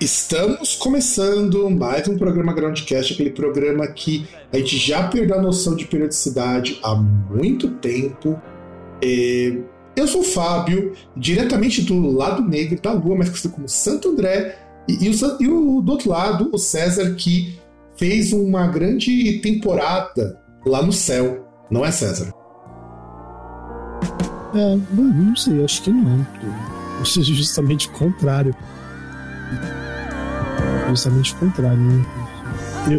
Estamos começando mais um programa Groundcast, aquele programa que a gente já perdeu a noção de periodicidade há muito tempo. Eu sou o Fábio, diretamente do lado negro da Lua, mais conhecido como Santo André, e do outro lado, o César, que fez uma grande temporada lá no céu. Não é, César? Não sei, acho que não. Eu sou justamente o contrário. Justamente o contrário, né?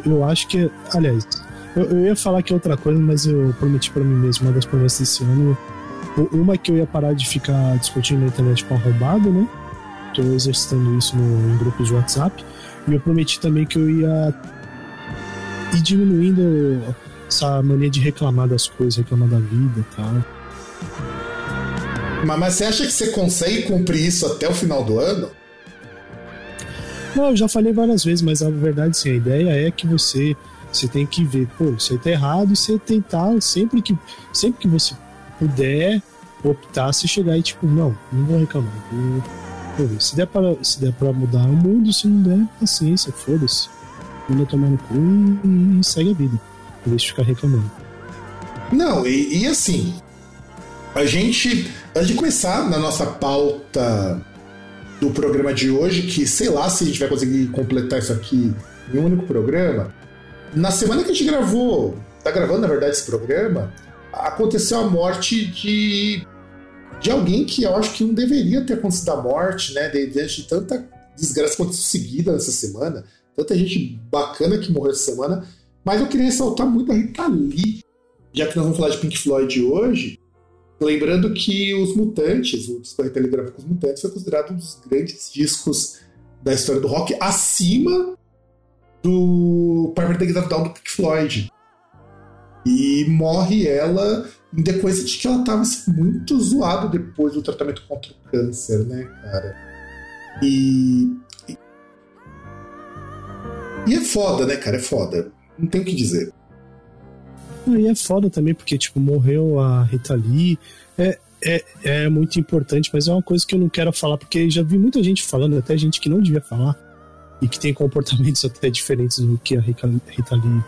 Eu acho que, aliás, eu ia falar que é outra coisa, mas eu prometi pra mim mesmo, uma das promessas desse ano, uma que eu ia parar de ficar discutindo na internet com arrombado, né? Tô exercitando isso em grupos de WhatsApp, e eu prometi também que eu ia ir diminuindo essa mania de reclamar das coisas, reclamar da vida e tal. Mas você acha que você consegue cumprir isso até o final do ano? Não, eu já falei várias vezes, mas a verdade sim, a ideia é que você tem que ver, pô, você tá errado, e você tentar sempre que você puder optar, você chegar e tipo, não vou reclamar. Se der pra mudar o mundo, se não der, paciência, foda-se. Manda tomar no cu e segue a vida. Em vez de ficar reclamando. Não, e assim, a gente, antes de começar na nossa pauta do programa de hoje, que sei lá se a gente vai conseguir completar isso aqui em um único programa, na semana que a gente tá gravando na verdade esse programa, aconteceu a morte de alguém que eu acho que não deveria ter acontecido a morte, né, diante de tanta desgraça que aconteceu seguida nessa semana, tanta gente bacana que morreu essa semana, mas eu queria ressaltar muito a Rita Lee, já que nós vamos falar de Pink Floyd hoje. Lembrando que Os Mutantes, o disco da Rita Lee gravou com Os Mutantes, foi considerado um dos grandes discos da história do rock, acima do Piper at the Gates of Dawn do Pink Floyd. E morre ela em decorrência de que ela estava muito zoada depois do tratamento contra o câncer, né, cara? E é foda, né, cara? É foda. Não tem o que dizer. E é foda também, porque, tipo, morreu a Rita Lee, é muito importante, mas é uma coisa que eu não quero falar, porque já vi muita gente falando, até gente que não devia falar, e que tem comportamentos até diferentes do que a Rita Lee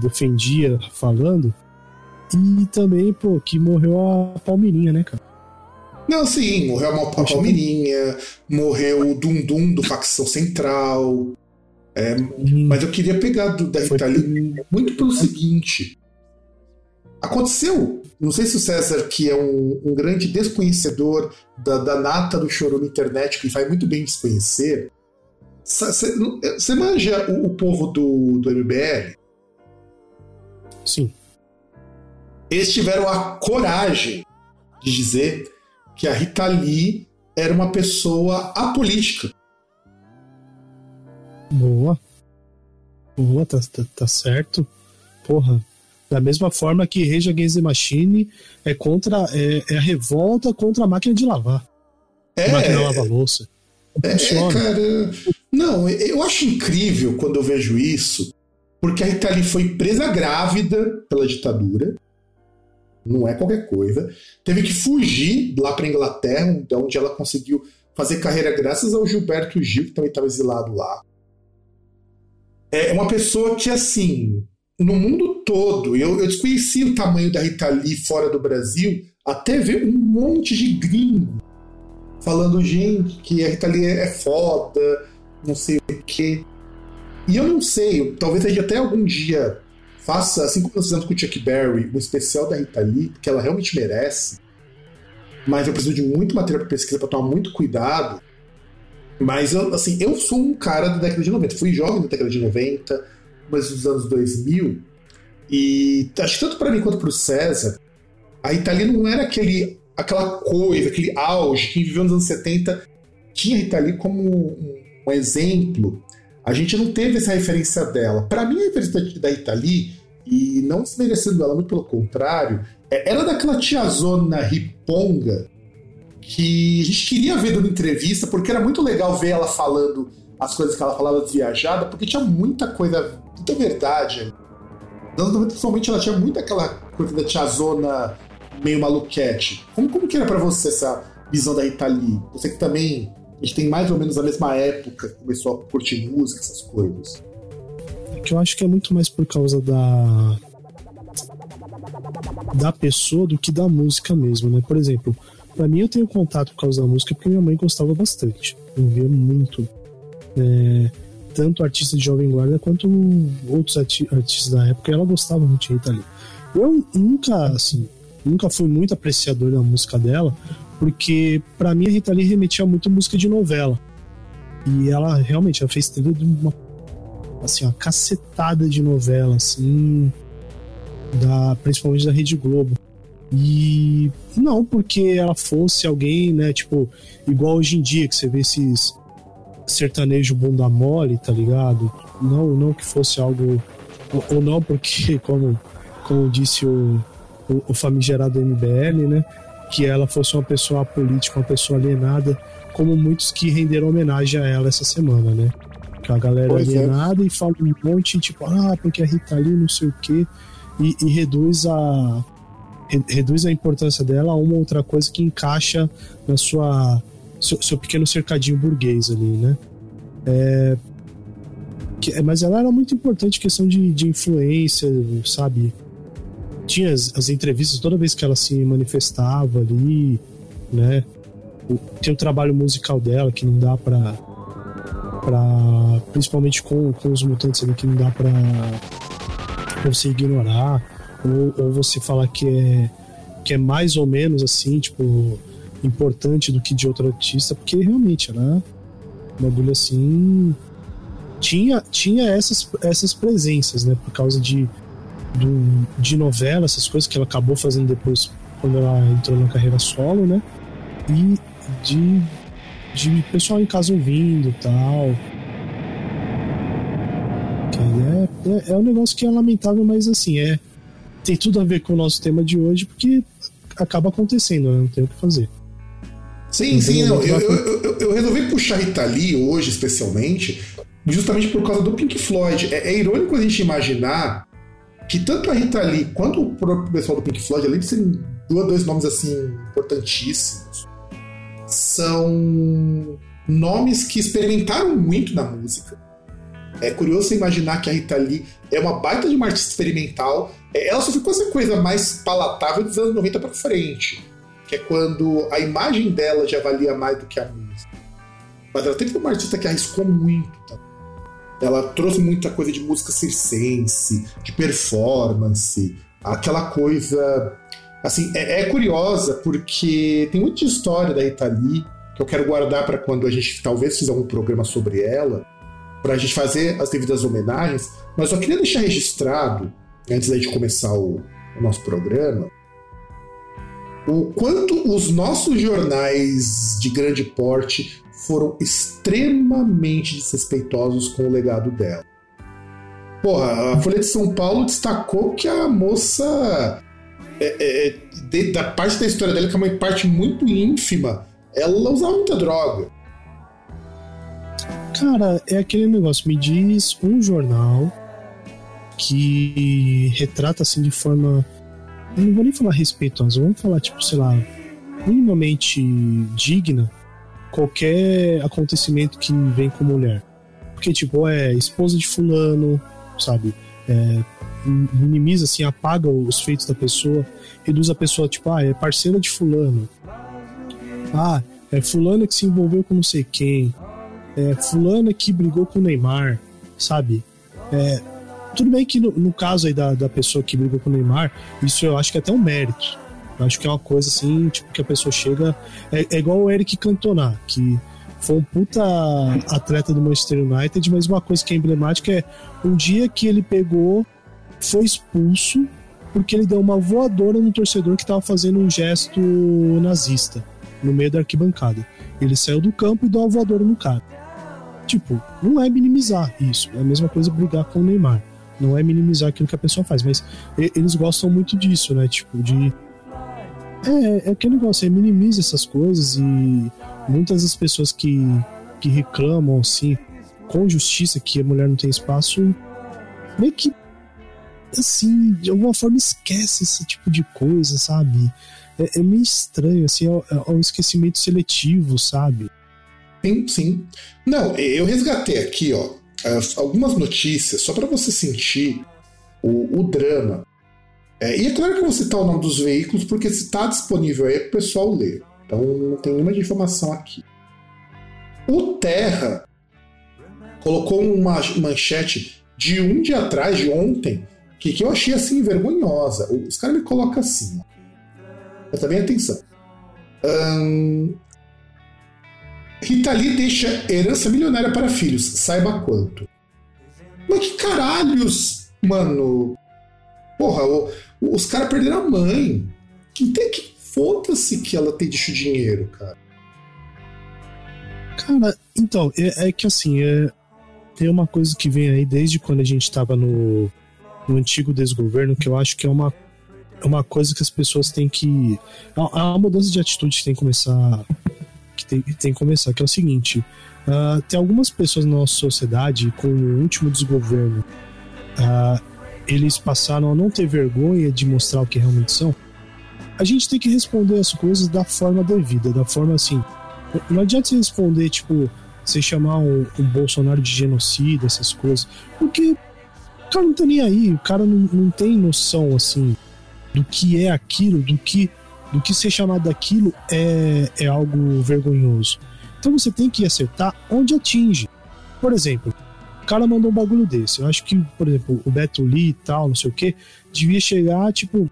defendia falando, e também, pô, que morreu a Palmirinha, né, cara? Não, sim, morreu a Palmirinha, morreu o Dundum do Facção Central, mas eu queria pegar da Rita Lee muito pelo seguinte... Aconteceu, não sei se o César, que é um grande desconhecedor da nata do chorão internet, que ele vai muito bem desconhecer, você manja o povo do MBR? Sim. Eles tiveram a coragem de dizer que a Rita Lee era uma pessoa apolítica. Boa. Boa, tá certo. Porra. Da mesma forma que Rage Against the Machine é a revolta contra a máquina de lavar. A máquina de lavar louça. Cara... Não, eu acho incrível quando eu vejo isso, porque a Rita Lee foi presa grávida pela ditadura. Não é qualquer coisa. Teve que fugir lá pra Inglaterra, onde ela conseguiu fazer carreira graças ao Gilberto Gil, que também estava exilado lá. É uma pessoa que, assim... No mundo todo, eu desconheci o tamanho da Rita Lee fora do Brasil, até ver um monte de gringo falando, gente, que a Rita Lee é foda, não sei o quê. E eu não sei, talvez a gente até algum dia faça, assim como nós fizemos com o Chuck Berry, um especial da Rita Lee, porque ela realmente merece. mas eu preciso de muito material para pesquisa, para tomar muito cuidado. Mas, assim, eu sou um cara da década de 90. Fui jovem da década de 90, mas dos anos 2000. E acho que tanto para mim quanto para o César, a Itália não era aquela coisa, aquele auge. Quem viveu nos anos 70 tinha a Itália como um exemplo. A gente não teve essa referência dela. Para mim, a referência da Itália, e não desmerecendo ela, muito pelo contrário, era daquela tiazona riponga que a gente queria ver dando entrevista, porque era muito legal ver ela falando as coisas que ela falava viajada, porque tinha muita coisa, muita verdade. Nos anos 90, principalmente, ela tinha muito aquela coisa da tiazona meio maluquete. Como que era pra você essa visão da Rita Lee? Você que também, a gente tem mais ou menos a mesma época, começou a curtir música, essas coisas. É que eu acho que é muito mais por causa da pessoa do que da música mesmo, né? Por exemplo, pra mim eu tenho contato por causa da música porque minha mãe gostava bastante, eu via muito, tanto artistas de Jovem Guarda quanto outros artistas da época, ela gostava muito de Rita Lee. Eu nunca fui muito apreciador da música dela, porque pra mim a Rita Lee remetia muito a música de novela, e ela realmente fez trilha de uma cacetada de novela, assim, principalmente da Rede Globo. E não porque ela fosse alguém, né, tipo, igual hoje em dia, que você vê esses sertanejo bunda mole, tá ligado? Não que fosse algo, ou não porque, como disse o famigerado MBL, né, que ela fosse uma pessoa apolítica, uma pessoa alienada, como muitos que renderam homenagem a ela essa semana, né? Que a galera alienada e fala um monte, tipo, porque a Rita Lee não sei o quê, e reduz a importância dela a uma outra coisa que encaixa na seu pequeno cercadinho burguês ali, né? Mas ela era muito importante em questão de influência, sabe? Tinha as entrevistas toda vez que ela se manifestava ali, né? Tem o trabalho musical dela que não dá pra principalmente com os mutantes ali, que não dá pra você ignorar ou você falar que é mais ou menos assim, tipo, importante do que de outro artista, porque realmente ela, uma agulha assim, tinha essas presenças, né, por causa de novela, essas coisas que ela acabou fazendo depois quando ela entrou na carreira solo, né, e de pessoal em casa ouvindo e tal. É um negócio que é lamentável, mas assim, tem tudo a ver com o nosso tema de hoje, porque acaba acontecendo, né? Não tem o que fazer. Sim, não. Eu resolvi puxar Rita Lee hoje, especialmente, justamente por causa do Pink Floyd. É irônico a gente imaginar que tanto a Rita Lee quanto o próprio pessoal do Pink Floyd, além de serem dois nomes assim importantíssimos, são nomes que experimentaram muito na música. É curioso você imaginar que a Rita Lee é uma baita de uma artista experimental. Ela só ficou essa coisa mais palatável dos anos 90 pra frente, que é quando a imagem dela já valia mais do que a música. Mas ela teve uma artista que arriscou muito. Tá? Ela trouxe muita coisa de música circense, de performance, aquela coisa... Assim, é curiosa, porque tem muita história da Rita Lee que eu quero guardar para quando a gente talvez fizer algum programa sobre ela, pra gente fazer as devidas homenagens. Mas eu só queria deixar registrado, antes da gente começar o nosso programa, o quanto os nossos jornais de grande porte foram extremamente desrespeitosos com o legado dela. Porra, a Folha de São Paulo destacou que a moça, da parte da história dela, que é uma parte muito ínfima, ela usava muita droga. Cara, é aquele negócio, me diz um jornal que retrata assim de forma, eu não vou nem falar respeitosa, vamos falar tipo, sei lá, minimamente digna, qualquer acontecimento que vem com mulher. Porque tipo, esposa de fulano, sabe, minimiza assim, apaga os feitos da pessoa, reduz a pessoa tipo, é parceira de fulano, é fulano que se envolveu com não sei quem, fulana que brigou com o Neymar, sabe? Tudo bem que no caso aí da pessoa que brigou com o Neymar, isso eu acho que é até um mérito, Eu acho que é uma coisa assim, tipo, que a pessoa chega... É igual o Eric Cantona, que foi um puta atleta do Manchester United, mas uma coisa que é emblemática é um dia que ele pegou, foi expulso, porque ele deu uma voadora num torcedor que tava fazendo um gesto nazista no meio da arquibancada. Ele saiu do campo e deu uma voadora no cara. Tipo, não é minimizar isso. É a mesma coisa brigar com o Neymar. Não é minimizar aquilo que a pessoa faz, mas eles gostam muito disso, né? Tipo, de... É aquele negócio, minimiza essas coisas, e muitas das pessoas que reclamam, assim, com justiça, que a mulher não tem espaço, meio que, assim, de alguma forma esquece esse tipo de coisa, sabe? É meio estranho, assim, é um esquecimento seletivo, sabe? Sim, sim. Não, eu resgatei aqui, ó, algumas notícias, só para você sentir o drama. E é claro que eu vou citar o nome dos veículos, porque se está disponível aí, o pessoal lê. Então não tem nenhuma informação aqui. O Terra colocou uma manchete de um dia atrás, de ontem, que eu achei assim vergonhosa. Os caras me colocam assim. Presta bem atenção. Rita Lee deixa herança milionária para filhos, saiba quanto. Mas que caralhos, mano... Porra, os caras perderam a mãe. Quem tem que... Foda-se que ela tem deixado dinheiro, cara. Cara, então, é que assim, tem uma coisa que vem aí desde quando a gente tava no antigo desgoverno, que eu acho que é uma coisa que as pessoas têm que... É uma mudança de atitude que tem que começar, que é o seguinte. Tem algumas pessoas na nossa sociedade, com o último desgoverno, eles passaram a não ter vergonha de mostrar o que realmente são. A gente tem que responder as coisas da forma devida, da forma assim. Não adianta você responder, tipo, você chamar um Bolsonaro de genocida, essas coisas, porque o cara não tá nem aí, o cara não tem noção, assim, do que é aquilo, do que ser chamado daquilo é algo vergonhoso. Então você tem que acertar onde atinge. Por exemplo, o cara mandou um bagulho desse. Eu acho que, por exemplo, o Beto Lee e tal, não sei o que, devia chegar, tipo,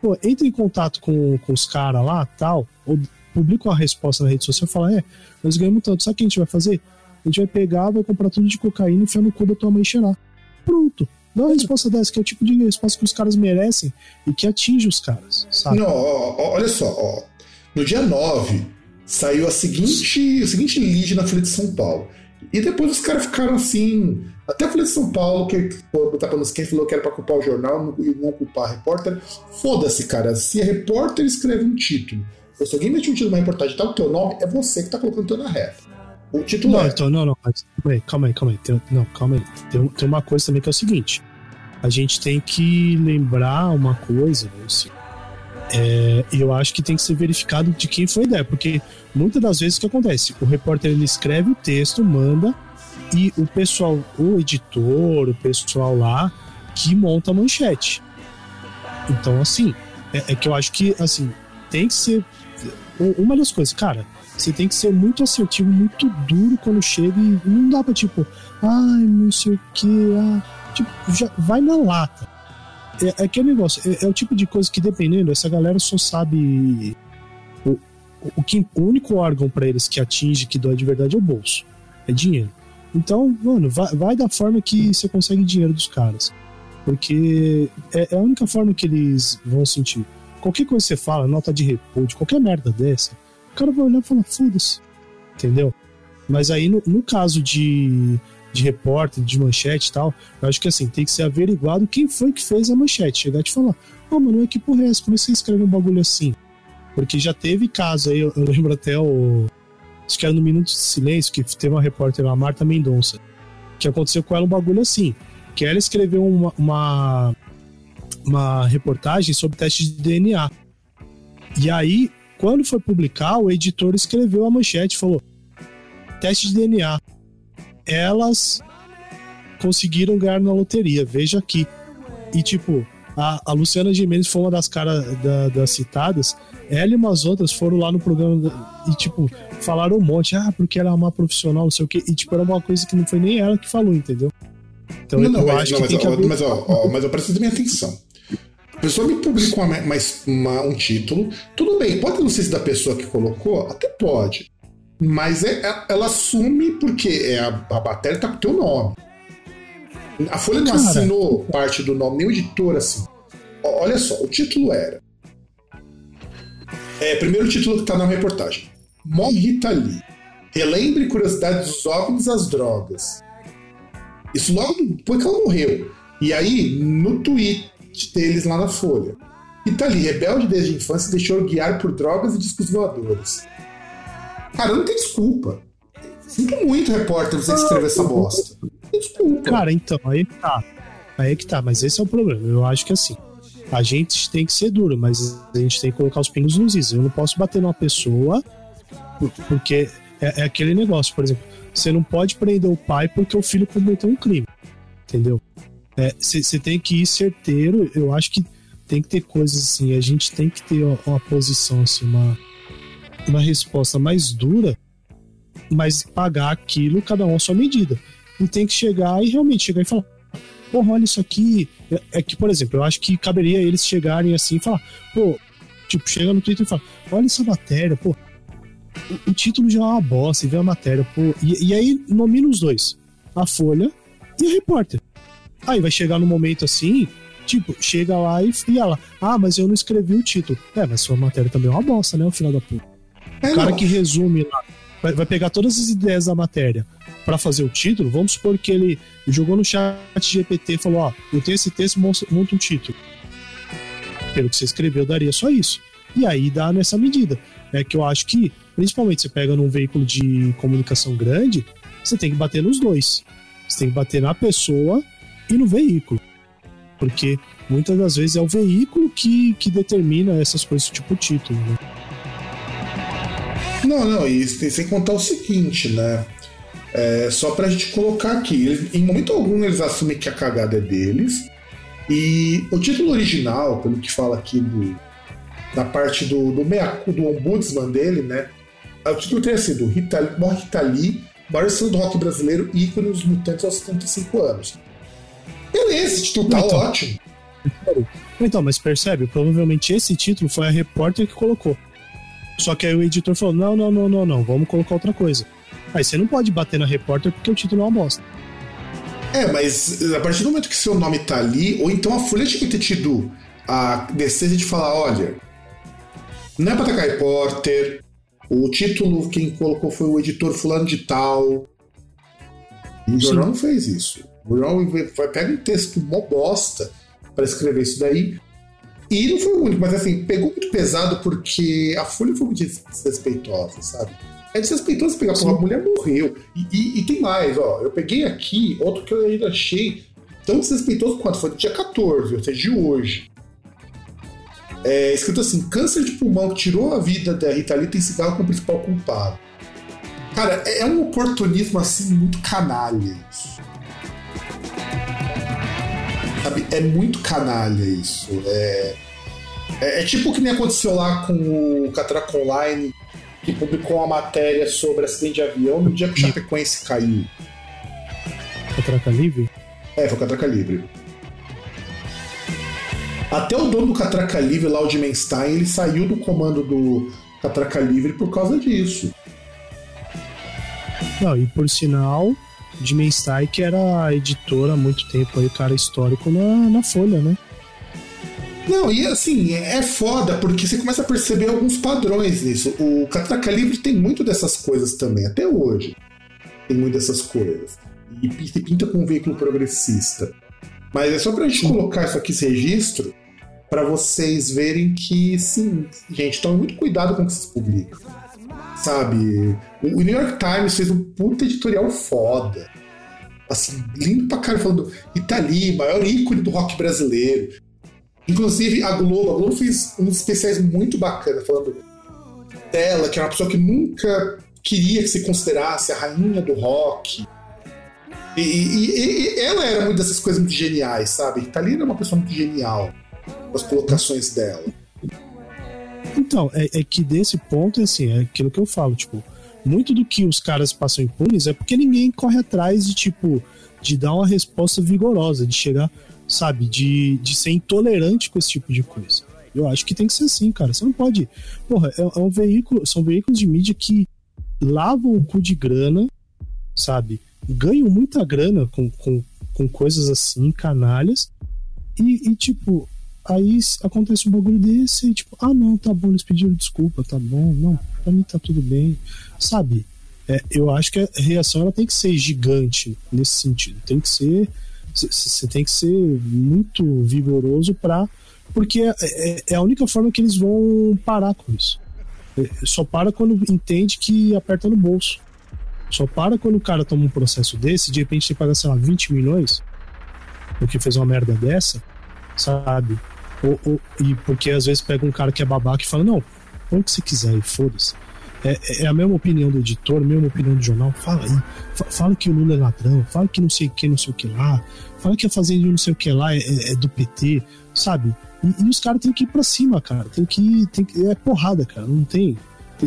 pô, entra em contato com os caras lá, tal, ou publica uma resposta na rede social e fala, nós ganhamos tanto, sabe o que a gente vai fazer? A gente vai pegar, vai comprar tudo de cocaína e enfiar no cu da tua mãe e cheirar. Pronto. Dá uma resposta dessa, que é o tipo de resposta que os caras merecem e que atinge os caras, sabe? Não, olha só, ó. No dia 9, saiu o seguinte lead na Folha de São Paulo. E depois os caras ficaram assim... Até a Folha de São Paulo, que botar pra nos quem falou que era pra culpar o jornal e não culpar a repórter. Foda-se, cara. Se a repórter escreve um título, ou se alguém mete um título numa reportagem e tá o teu nome, é você que tá colocando o teu na reta. O título não, é... Então, não, mas, calma aí. Tem uma coisa também que é o seguinte. A gente tem que lembrar uma coisa, assim... eu acho que tem que ser verificado de quem foi a ideia, porque muitas das vezes o que acontece, o repórter ele escreve o texto, manda, e o pessoal, o editor, o pessoal lá que monta a manchete. Então assim, que eu acho que assim, tem que ser uma das coisas, cara, você tem que ser muito assertivo, muito duro quando chega, e não dá pra tipo, não sei o que, tipo, já vai na lata. É aquele negócio, é o tipo de coisa que, dependendo, essa galera só sabe. O único órgão pra eles que atinge, que dói de verdade, é o bolso. É dinheiro. Então, mano, vai da forma que você consegue dinheiro dos caras. Porque é a única forma que eles vão sentir. Qualquer coisa que você fala, nota de repúdio, qualquer merda dessa, o cara vai olhar e falar, foda-se. Entendeu? Mas aí, no caso de repórter, de manchete e tal, eu acho que assim, tem que ser averiguado quem foi que fez a manchete, chegar e te falar, mano, é que porra é essa, como é que você escreve um bagulho assim? Porque já teve caso aí, eu lembro até acho que era no Minuto de Silêncio, que teve uma repórter, a Marta Mendonça, que aconteceu com ela um bagulho assim, que ela escreveu uma reportagem sobre teste de DNA, e aí, quando foi publicar, o editor escreveu a manchete, falou, teste de DNA, elas conseguiram ganhar na loteria, veja aqui. E tipo, a Luciana Gimenez foi uma das caras das citadas, ela e umas outras foram lá no programa e tipo, falaram um monte, porque ela é uma profissional, não sei o que, e tipo, era uma coisa que não foi nem ela que falou, entendeu? Então eu acho que tem que... Mas eu preciso da minha atenção. pessoa me publicou um título, tudo bem, pode não ser se da pessoa que colocou, até pode, mas ela assume porque a bateria tá com o teu nome. A Folha não assinou parte do nome, nem o editor assinou. Olha só, o título era... primeiro título que tá na reportagem. Mó Rita Lee. Relembre curiosidades dos OVNIs às drogas. Isso logo depois que ela morreu. E aí, no tweet deles lá na Folha. Rita Lee, rebelde desde a infância, deixou guiar por drogas e discos voadores. Cara, não tem desculpa. Sinto muito, repórter, você escrever essa bosta. Não tem desculpa. Cara, então, aí que tá, mas esse é o problema. Eu acho que assim, a gente tem que ser duro, mas a gente tem que colocar os pingos nos is. Eu não posso bater numa pessoa porque é aquele negócio, por exemplo, você não pode prender o pai porque o filho cometeu um crime, entendeu? Você tem que ir certeiro. Eu acho que tem que ter coisas assim, a gente tem que ter uma posição assim, uma resposta mais dura, mas pagar aquilo, cada um à sua medida. E tem que chegar e falar, porra, olha isso aqui. É que, por exemplo, eu acho que caberia eles chegarem assim e falar, pô, tipo, chega no Twitter e fala, olha essa matéria, pô, o título já é uma bosta, e vê a matéria, pô, e aí nomina os dois, a Folha e a repórter. Aí vai chegar no momento assim, tipo, chega lá e ela, mas eu não escrevi o título. Mas sua matéria também é uma bosta, né, o final da puta. O cara que resume lá, vai pegar todas as ideias da matéria pra fazer o título, vamos supor que ele jogou no chat GPT e falou, eu tenho esse texto, monta um título. Pelo que você escreveu, daria só isso. E aí dá nessa medida. É que eu acho que, principalmente, você pega num veículo de comunicação grande, você tem que bater nos dois. Você tem que bater na pessoa e no veículo. Porque, muitas das vezes, é o veículo que determina essas coisas, tipo título, né? Não, e sem contar o seguinte, né? Só pra gente colocar aqui, eles, em momento algum eles assumem que a cagada é deles, e o título original, pelo que fala aqui da parte do ombudsman dele, né? O título teria sido Morre Rita Lee, maior estrela do rock brasileiro, ícone dos mutantes aos 75 anos. Beleza, esse título tá ótimo. Então, mas percebe, provavelmente esse título foi a repórter que colocou. Só que aí o editor falou, não, vamos colocar outra coisa. Aí você não pode bater na repórter porque o título não mostra. Mas a partir do momento que seu nome tá ali, ou então a Folha tinha que ter tido a decência de falar, olha, não é pra atacar repórter, o título quem colocou foi o editor fulano de tal. E o jornal não fez isso. O jornal pega um texto mó bosta pra escrever isso daí. E não foi o único, mas assim, pegou muito pesado porque a Folha foi muito desrespeitosa, sabe? É desrespeitoso pegar, a mulher morreu. E tem mais, eu peguei aqui outro que eu ainda achei tão desrespeitoso quanto foi do dia 14, ou seja, de hoje. Escrito assim, câncer de pulmão que tirou a vida da Rita Lee tem cigarro como principal culpado. Cara, é um oportunismo assim, muito canalha isso. Sabe? É muito canalha isso. É tipo o que nem aconteceu lá com o Catraca Online, que publicou uma matéria sobre acidente de avião no dia que o Chapecoense caiu. Catraca Livre? Foi o Catraca Livre. Até o dono do Catraca Livre, lá o Dimenstein, ele saiu do comando do Catraca Livre por causa disso. Não, e por sinal, Dimenstein, que era editora há muito tempo, aí o cara histórico na Folha, né? Não, e assim, é foda, porque você começa a perceber alguns padrões nisso. O Catraca Livre tem muito dessas coisas também, até hoje. Tem muito dessas coisas. E pinta com um veículo progressista. Mas é só pra gente colocar isso aqui, esse registro, pra vocês verem que, sim, gente, tome muito cuidado com o que vocês publicam. Sabe? O New York Times fez um puta editorial foda. Assim, lindo pra caralho, falando Rita Lee, maior ícone do rock brasileiro. Inclusive a Globo fez uns especiais muito bacanas falando dela, que era uma pessoa que nunca queria que se considerasse a rainha do rock, e ela era muito dessas coisas muito geniais, sabe? Rita Lee era uma pessoa muito genial com as colocações dela. Então, é que desse ponto, assim, é aquilo que eu falo, tipo, muito do que os caras passam impunes é porque ninguém corre atrás de, tipo, de dar uma resposta vigorosa, de chegar, sabe, de ser intolerante com esse tipo de coisa. Eu acho que tem que ser assim, cara. Você não pode... Porra, é um veículo, são veículos de mídia que lavam o cu de grana, sabe? Ganham muita grana com coisas assim, canalhas. E tipo, aí acontece um bagulho desse e tipo... Ah, não, tá bom, eles pediram desculpa, tá bom. Não, pra mim tá tudo bem. Sabe? É, eu acho que a reação ela tem que ser gigante nesse sentido. Tem que ser... Você tem que ser muito vigoroso pra... Porque é a única forma que eles vão parar com isso. Só para quando entende que aperta no bolso. Só para quando o cara toma um processo desse, de repente tem que pagar, sei lá, 20 milhões, porque fez uma merda dessa, sabe? E porque às vezes pega um cara que é babaca e fala, não, põe o que você quiser e foda-se. É a mesma opinião do editor, a mesma opinião do jornal. Fala aí, fala que o Lula é ladrão, fala que não sei o que, não sei o que lá, fala que a fazenda não sei o que lá é do PT, sabe? E os caras têm que ir pra cima, cara. Tem que é porrada, cara. Não tem.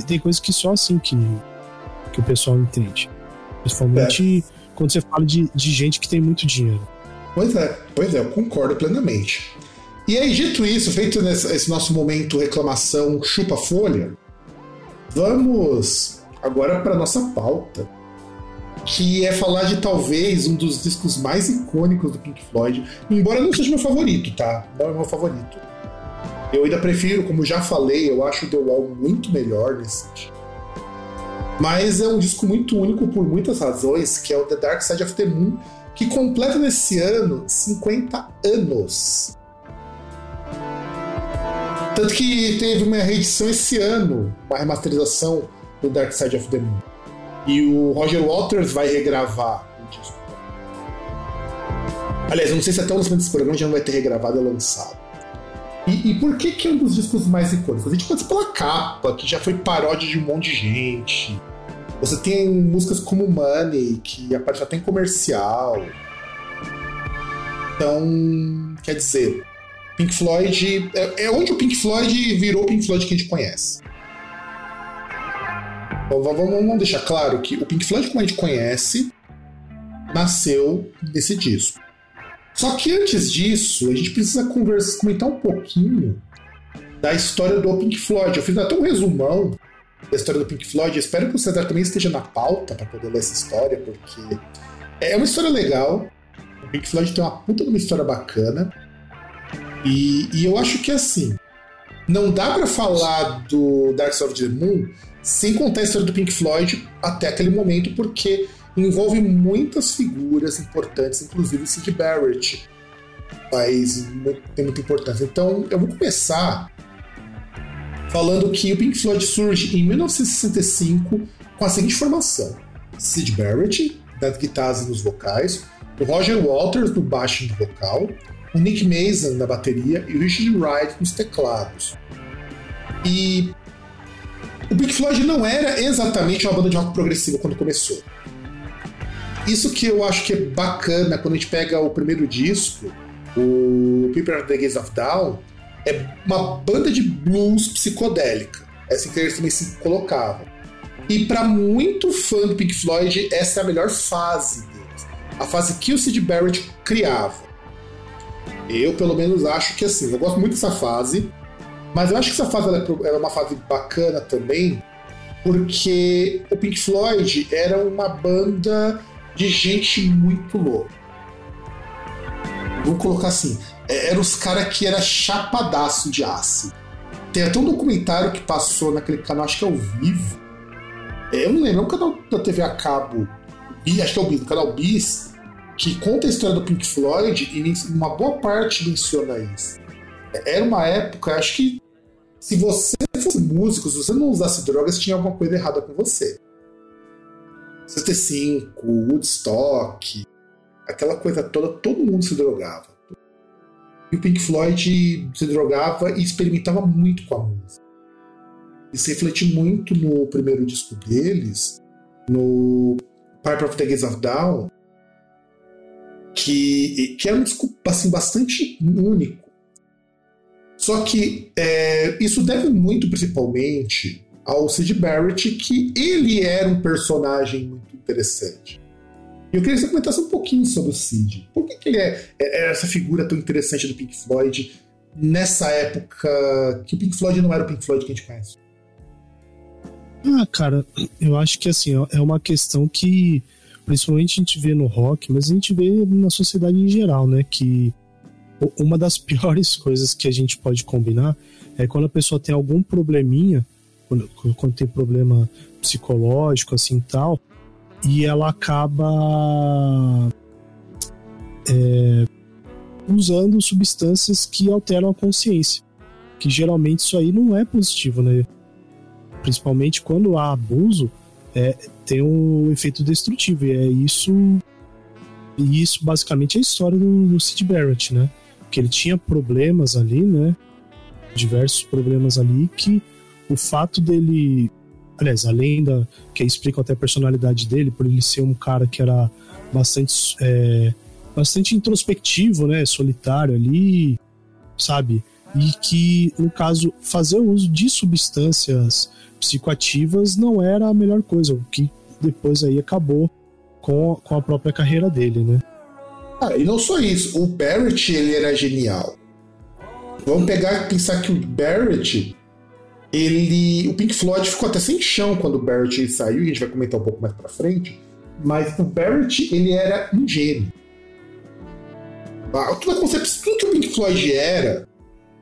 Tem coisa que só assim que o pessoal entende. Principalmente quando você fala de gente que tem muito dinheiro. Pois é, eu concordo plenamente. E aí, dito isso, feito esse nosso momento reclamação chupa-folha, vamos agora pra nossa pauta, que é falar de talvez um dos discos mais icônicos do Pink Floyd, embora não seja meu favorito, tá? Não é meu favorito. Eu ainda prefiro, como já falei, eu acho o The Wall muito melhor nesse sentido. Mas é um disco muito único por muitas razões, que é o The Dark Side of the Moon, que completa nesse ano 50 anos. Tanto que teve uma reedição esse ano, uma remasterização do Dark Side of the Moon. E o Roger Waters vai regravar o disco. Aliás, eu não sei se até o lançamento desse programa já não vai ter regravado e lançado. E por que é um dos discos mais icônicos? A gente começa pela capa, que já foi paródia de um monte de gente. Você tem músicas como Money, que aparece até em comercial. Então, quer dizer, Pink Floyd... É onde o Pink Floyd virou o Pink Floyd que a gente conhece. Vamos deixar claro que o Pink Floyd, como a gente conhece, nasceu nesse disco. Só que antes disso, a gente precisa comentar um pouquinho da história do Pink Floyd. Eu fiz até um resumão da história do Pink Floyd. Eu espero que o César também esteja na pauta para poder ler essa história, porque é uma história legal. O Pink Floyd tem uma puta de uma história bacana. E eu acho que, assim, não dá para falar do Dark Side of the Moon sem contar a história do Pink Floyd até aquele momento, porque envolve muitas figuras importantes, inclusive o Syd Barrett, mas tem muita importância. Então, eu vou começar falando que o Pink Floyd surge em 1965 com a seguinte formação: Syd Barrett, nas guitarras e nos vocais, o Roger Waters no baixo e no vocal, o Nick Mason na bateria e o Richard Wright nos teclados. E o Pink Floyd não era exatamente uma banda de rock progressivo quando começou. Isso que eu acho que é bacana quando a gente pega o primeiro disco, o Piper at the Gates of Dawn, é uma banda de blues psicodélica. Essa que eles também se colocavam. E para muito fã do Pink Floyd, essa é a melhor fase deles. A fase que o Syd Barrett criava. Eu, pelo menos, acho que assim, eu gosto muito dessa fase. Mas eu acho que essa fase ela é uma fase bacana também, porque o Pink Floyd era uma banda de gente muito louca. Vou colocar assim, eram os caras que era chapadaço de ácido. Tem até um documentário que passou naquele canal, acho que é o Vivo. Eu não lembro, é um canal da TV a cabo, acho que é o Bis, o canal Bis, que conta a história do Pink Floyd e uma boa parte menciona isso. Era uma época, acho que se você fosse músico, se você não usasse drogas, tinha alguma coisa errada com você. 65, Woodstock, aquela coisa toda, todo mundo se drogava. E o Pink Floyd se drogava e experimentava muito com a música. Isso reflete muito no primeiro disco deles, no Piper at the Gates of Dawn, que é um disco assim, bastante único. Só que isso deve muito, principalmente, ao Syd Barrett, que ele era um personagem muito interessante. E eu queria que você comentasse um pouquinho sobre o Syd. Por que ele é essa figura tão interessante do Pink Floyd nessa época que o Pink Floyd não era o Pink Floyd que a gente conhece? Ah, cara, eu acho que assim, é uma questão que principalmente a gente vê no rock, mas a gente vê na sociedade em geral, né? Que uma das piores coisas que a gente pode combinar é quando a pessoa tem algum probleminha, quando tem problema psicológico, assim, tal, e ela acaba usando substâncias que alteram a consciência, que geralmente isso aí não é positivo, né? Principalmente quando há abuso, tem um efeito destrutivo, e isso basicamente é a história do Syd Barrett, né? Porque ele tinha problemas ali, né? Diversos problemas ali que o fato dele, aliás, além da que explica até a personalidade dele, por ele ser um cara que era bastante introspectivo, né? Solitário ali, sabe? E que, no caso, fazer o uso de substâncias psicoativas não era a melhor coisa, o que depois aí acabou com a própria carreira dele, né? Ah, e não só isso, o Barrett, ele era genial. Vamos pegar e pensar que o Barrett, o Pink Floyd ficou até sem chão quando o Barrett saiu, e a gente vai comentar um pouco mais pra frente, mas o Barrett, ele era um gênio. Tudo que o Pink Floyd era,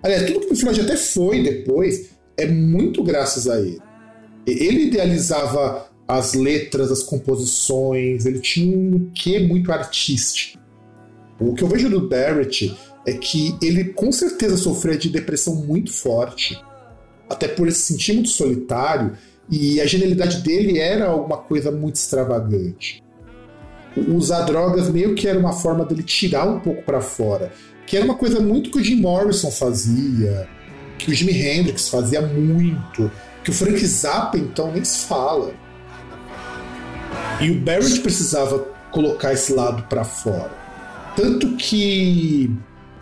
aliás, tudo que o Pink Floyd até foi depois, é muito graças a ele. Ele idealizava as letras, as composições, ele tinha um quê muito artístico. O que eu vejo do Barrett é que ele com certeza sofria de depressão muito forte, até por ele se sentir muito solitário, e a genialidade dele era alguma coisa muito extravagante. Usar drogas meio que era uma forma dele tirar um pouco para fora, que era uma coisa muito que o Jim Morrison fazia, que o Jimi Hendrix fazia muito, que o Frank Zappa então nem se fala. E o Barrett precisava colocar esse lado para fora. Tanto que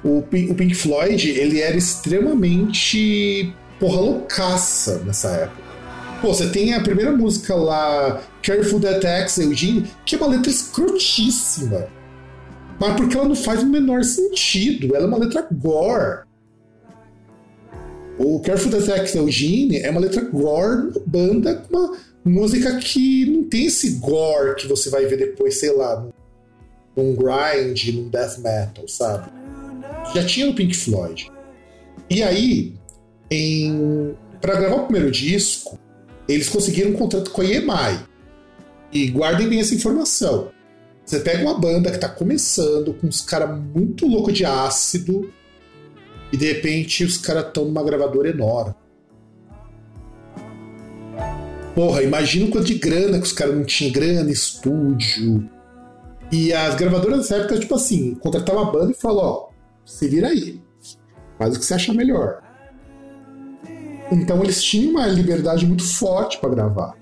o Pink Floyd, ele era extremamente porra loucaça nessa época. Pô, você tem a primeira música lá, Careful That Axe, Eugene, que é uma letra escrotíssima. Mas porque ela não faz o menor sentido, ela é uma letra gore. O Careful That Axe, Eugene é uma letra gore, banda com uma música que não tem esse gore que você vai ver depois, sei lá, num grind, num death metal, sabe? Já tinha no Pink Floyd. E aí, pra gravar o primeiro disco, eles conseguiram um contrato com a EMI. E guardem bem essa informação. Você pega uma banda que tá começando com uns caras muito loucos de ácido e de repente os caras estão numa gravadora enorme. Porra, imagina o quanto de grana que os caras não tinham, grana, estúdio. E as gravadoras dessa época, tipo assim, contratavam a banda e falavam, ó, se vira aí, faz o que você achar melhor. Então eles tinham uma liberdade muito forte pra gravar.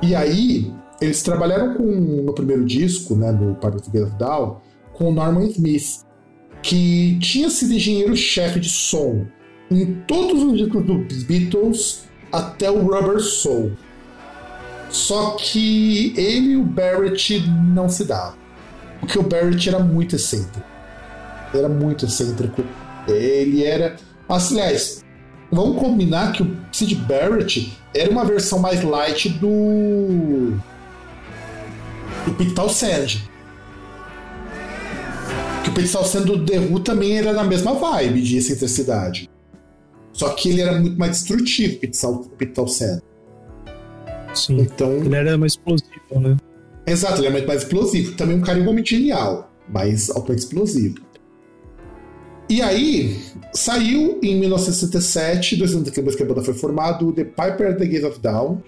E aí, eles trabalharam no primeiro disco, né, do Piper at the Gates of Dawn, com o Norman Smith, que tinha sido engenheiro-chefe de som em todos os discos dos Beatles até o Rubber Soul. Só que ele e o Barrett não se davam, porque o Barrett era muito excêntrico. Era muito excêntrico. Ele era... Aliás, vamos combinar que o Syd Barrett era uma versão mais light do Pictal Sand. Que o Pictal Sand do The Who também era na mesma vibe de excentricidade. Só que ele era muito mais destrutivo, Pictal Sand. Sim, então, ele era mais explosivo, né? Exato, ele era muito mais explosivo. Também um cara igualmente genial, mas altamente explosivo. E aí, saiu em 1967, 2 anos depois que a banda foi formada, The Piper at the Gates of Dawn.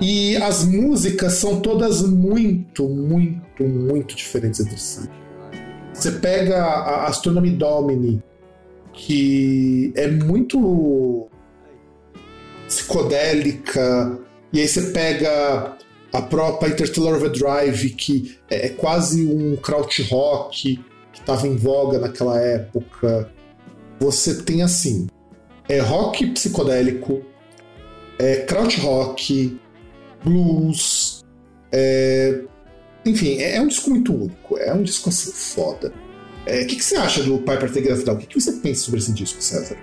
E as músicas são todas muito, muito, muito diferentes entre si. Você pega a Astronomy Domini, que é muito psicodélica, e aí você pega a própria Interstellar Overdrive, que é quase um krautrock que estava em voga naquela época. Você tem assim, rock psicodélico, krautrock, blues, enfim, é um disco muito único, é um disco assim foda. O que você acha do Piper at the Gates of Dawn? O que você pensa sobre esse disco, César?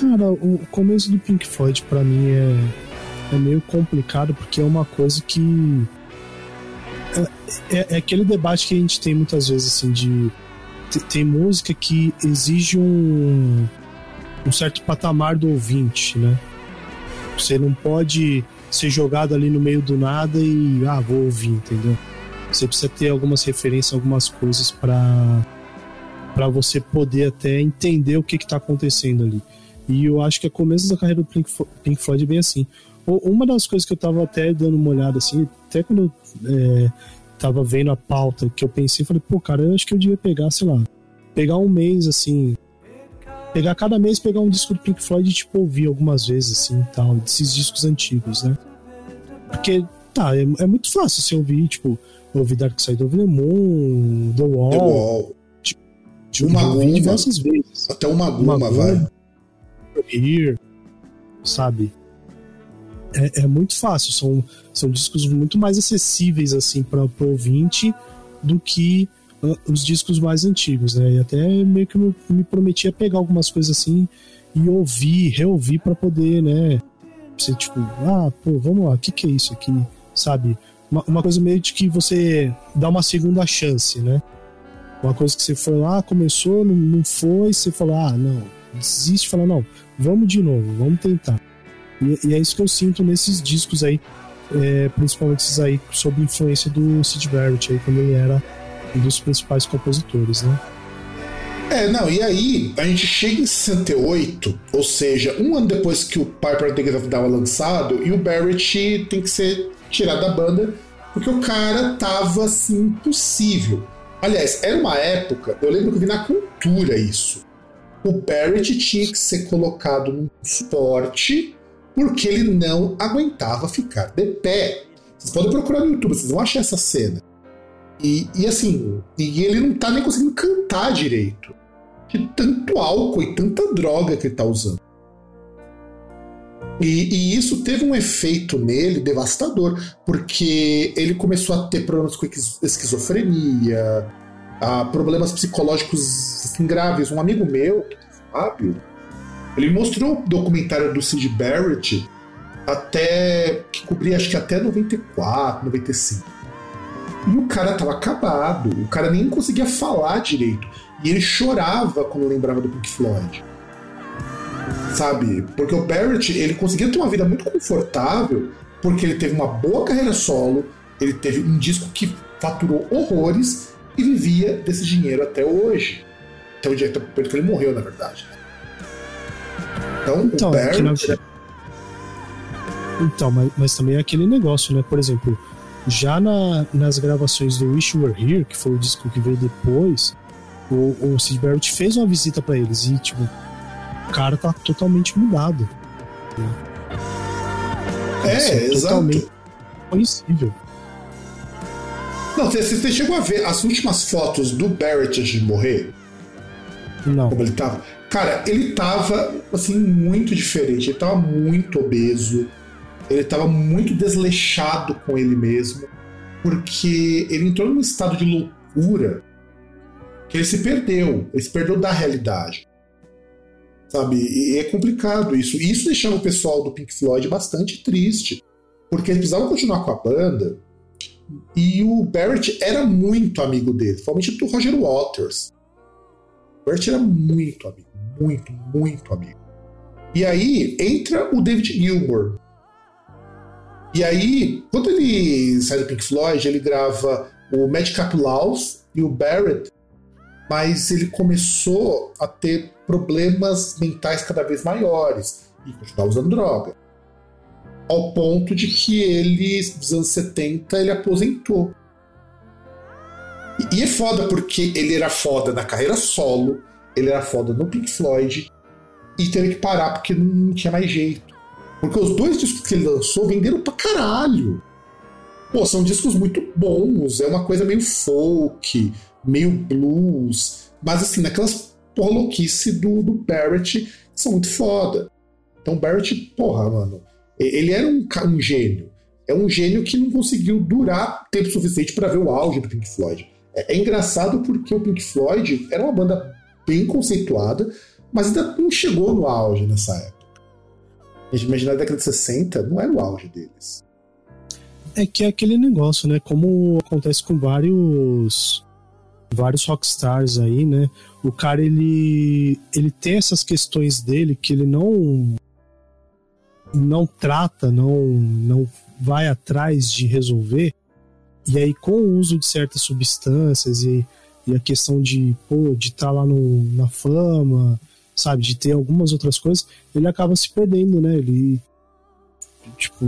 Cara, o começo do Pink Floyd pra mim é meio complicado, porque é uma coisa que é aquele debate que a gente tem muitas vezes, assim, de tem música que exige um certo patamar do ouvinte, né? Você não pode ser jogado ali no meio do nada e vou ouvir, entendeu? Você precisa ter algumas referências, algumas coisas pra você poder até entender o que tá acontecendo ali. E eu acho que o começo da carreira do Pink Floyd é bem assim. Uma das coisas que eu tava até dando uma olhada assim, até quando eu tava vendo a pauta, que eu pensei, falei, cara, eu acho que eu devia pegar, sei lá, pegar um mês assim, pegar cada mês, pegar um disco do Pink Floyd e tipo ouvir algumas vezes assim e tal, desses discos antigos, né? Porque, é muito fácil você ouvir, tipo, ouvir Dark Side of the Moon, The Wall. The Wall. Tipo, uma ouvir diversas vezes. Até uma goma, vai. Here, sabe? É muito fácil, são discos muito mais acessíveis assim para o ouvinte do que os discos mais antigos, né? E até meio que me prometia pegar algumas coisas assim e ouvir, reouvir para poder, né? Você tipo, vamos lá, o que é isso aqui, sabe? Uma coisa meio de que você dá uma segunda chance, né? Uma coisa que você foi lá, começou, não foi, você falou, não, desiste, fala, não, vamos de novo, vamos tentar. E é isso que eu sinto nesses discos aí, principalmente esses aí, sob influência do Syd Barrett, aí, quando ele era um dos principais compositores, né? E aí a gente chega em 68, ou seja, um ano depois que o Piper at the Gates of Dawn lançado, e o Barrett tem que ser tirado da banda, porque o cara tava, assim, impossível. Aliás, era uma época, eu lembro que eu vi na Cultura isso, o Barrett tinha que ser colocado num suporte porque ele não aguentava ficar de pé. Vocês podem procurar no YouTube, vocês vão achar essa cena. E assim, ele não tá nem conseguindo cantar direito. De tanto álcool e tanta droga que ele tá usando. E isso teve um efeito nele devastador, porque ele começou a ter problemas com esquizofrenia, problemas psicológicos assim, graves. Um amigo meu, Fábio, ele mostrou um documentário do Syd Barrett que cobria acho que até 94, 95. E o cara tava acabado, o cara nem conseguia falar direito. E ele chorava quando lembrava do Pink Floyd. Sabe? Porque o Barrett, ele conseguia ter uma vida muito confortável, porque ele teve uma boa carreira solo, ele teve um disco que faturou horrores e vivia desse dinheiro até hoje. Até o dia que ele morreu, na verdade. Então, o Barrett... Então, mas também é aquele negócio, né? Por exemplo, já nas gravações do Wish You Were Here, que foi o disco que veio depois, o Syd Barrett fez uma visita pra eles e, tipo, o cara tá totalmente mudado. Né? Assim, exato. Totalmente conhecível. Não, você chegou a ver as últimas fotos do Barrett antes de morrer? Não. Como ele tava? Cara, ele tava, assim, muito diferente. Ele tava muito obeso. Ele tava muito desleixado com ele mesmo. Porque ele entrou num estado de loucura que ele se perdeu. Ele se perdeu da realidade. Sabe? E é complicado isso. E isso deixava o pessoal do Pink Floyd bastante triste. Porque eles precisavam continuar com a banda. E o Barrett era muito amigo dele, principalmente do Roger Waters. O Barrett era muito amigo, muito, muito amigo. E aí entra o David Gilmour. E aí, quando ele sai do Pink Floyd, ele grava o Madcap Louse e o Barrett, mas ele começou a ter problemas mentais cada vez maiores e continuar usando droga. Ao ponto de que ele, nos anos 70, ele aposentou. E é foda porque ele era foda na carreira solo, ele era foda no Pink Floyd, e teve que parar porque não tinha mais jeito. Porque os dois discos que ele lançou venderam pra caralho. Pô, são discos muito bons, é uma coisa meio folk, meio blues, mas assim, naquelas porra louquice do Barrett, são muito foda. Então Barrett, porra, mano, ele era um gênio. É um gênio que não conseguiu durar tempo suficiente para ver o auge do Pink Floyd. É engraçado porque o Pink Floyd era uma banda bem conceituada, mas ainda não chegou no auge nessa época. A gente imagina, na década de 60 não era o auge deles. É que é aquele negócio, né? Como acontece com vários rockstars aí, né? O cara, ele tem essas questões dele que ele não trata, não vai atrás de resolver. E aí, com o uso de certas substâncias e a questão de estar lá na fama, sabe? De ter algumas outras coisas, ele acaba se perdendo, né? Ele... Tipo,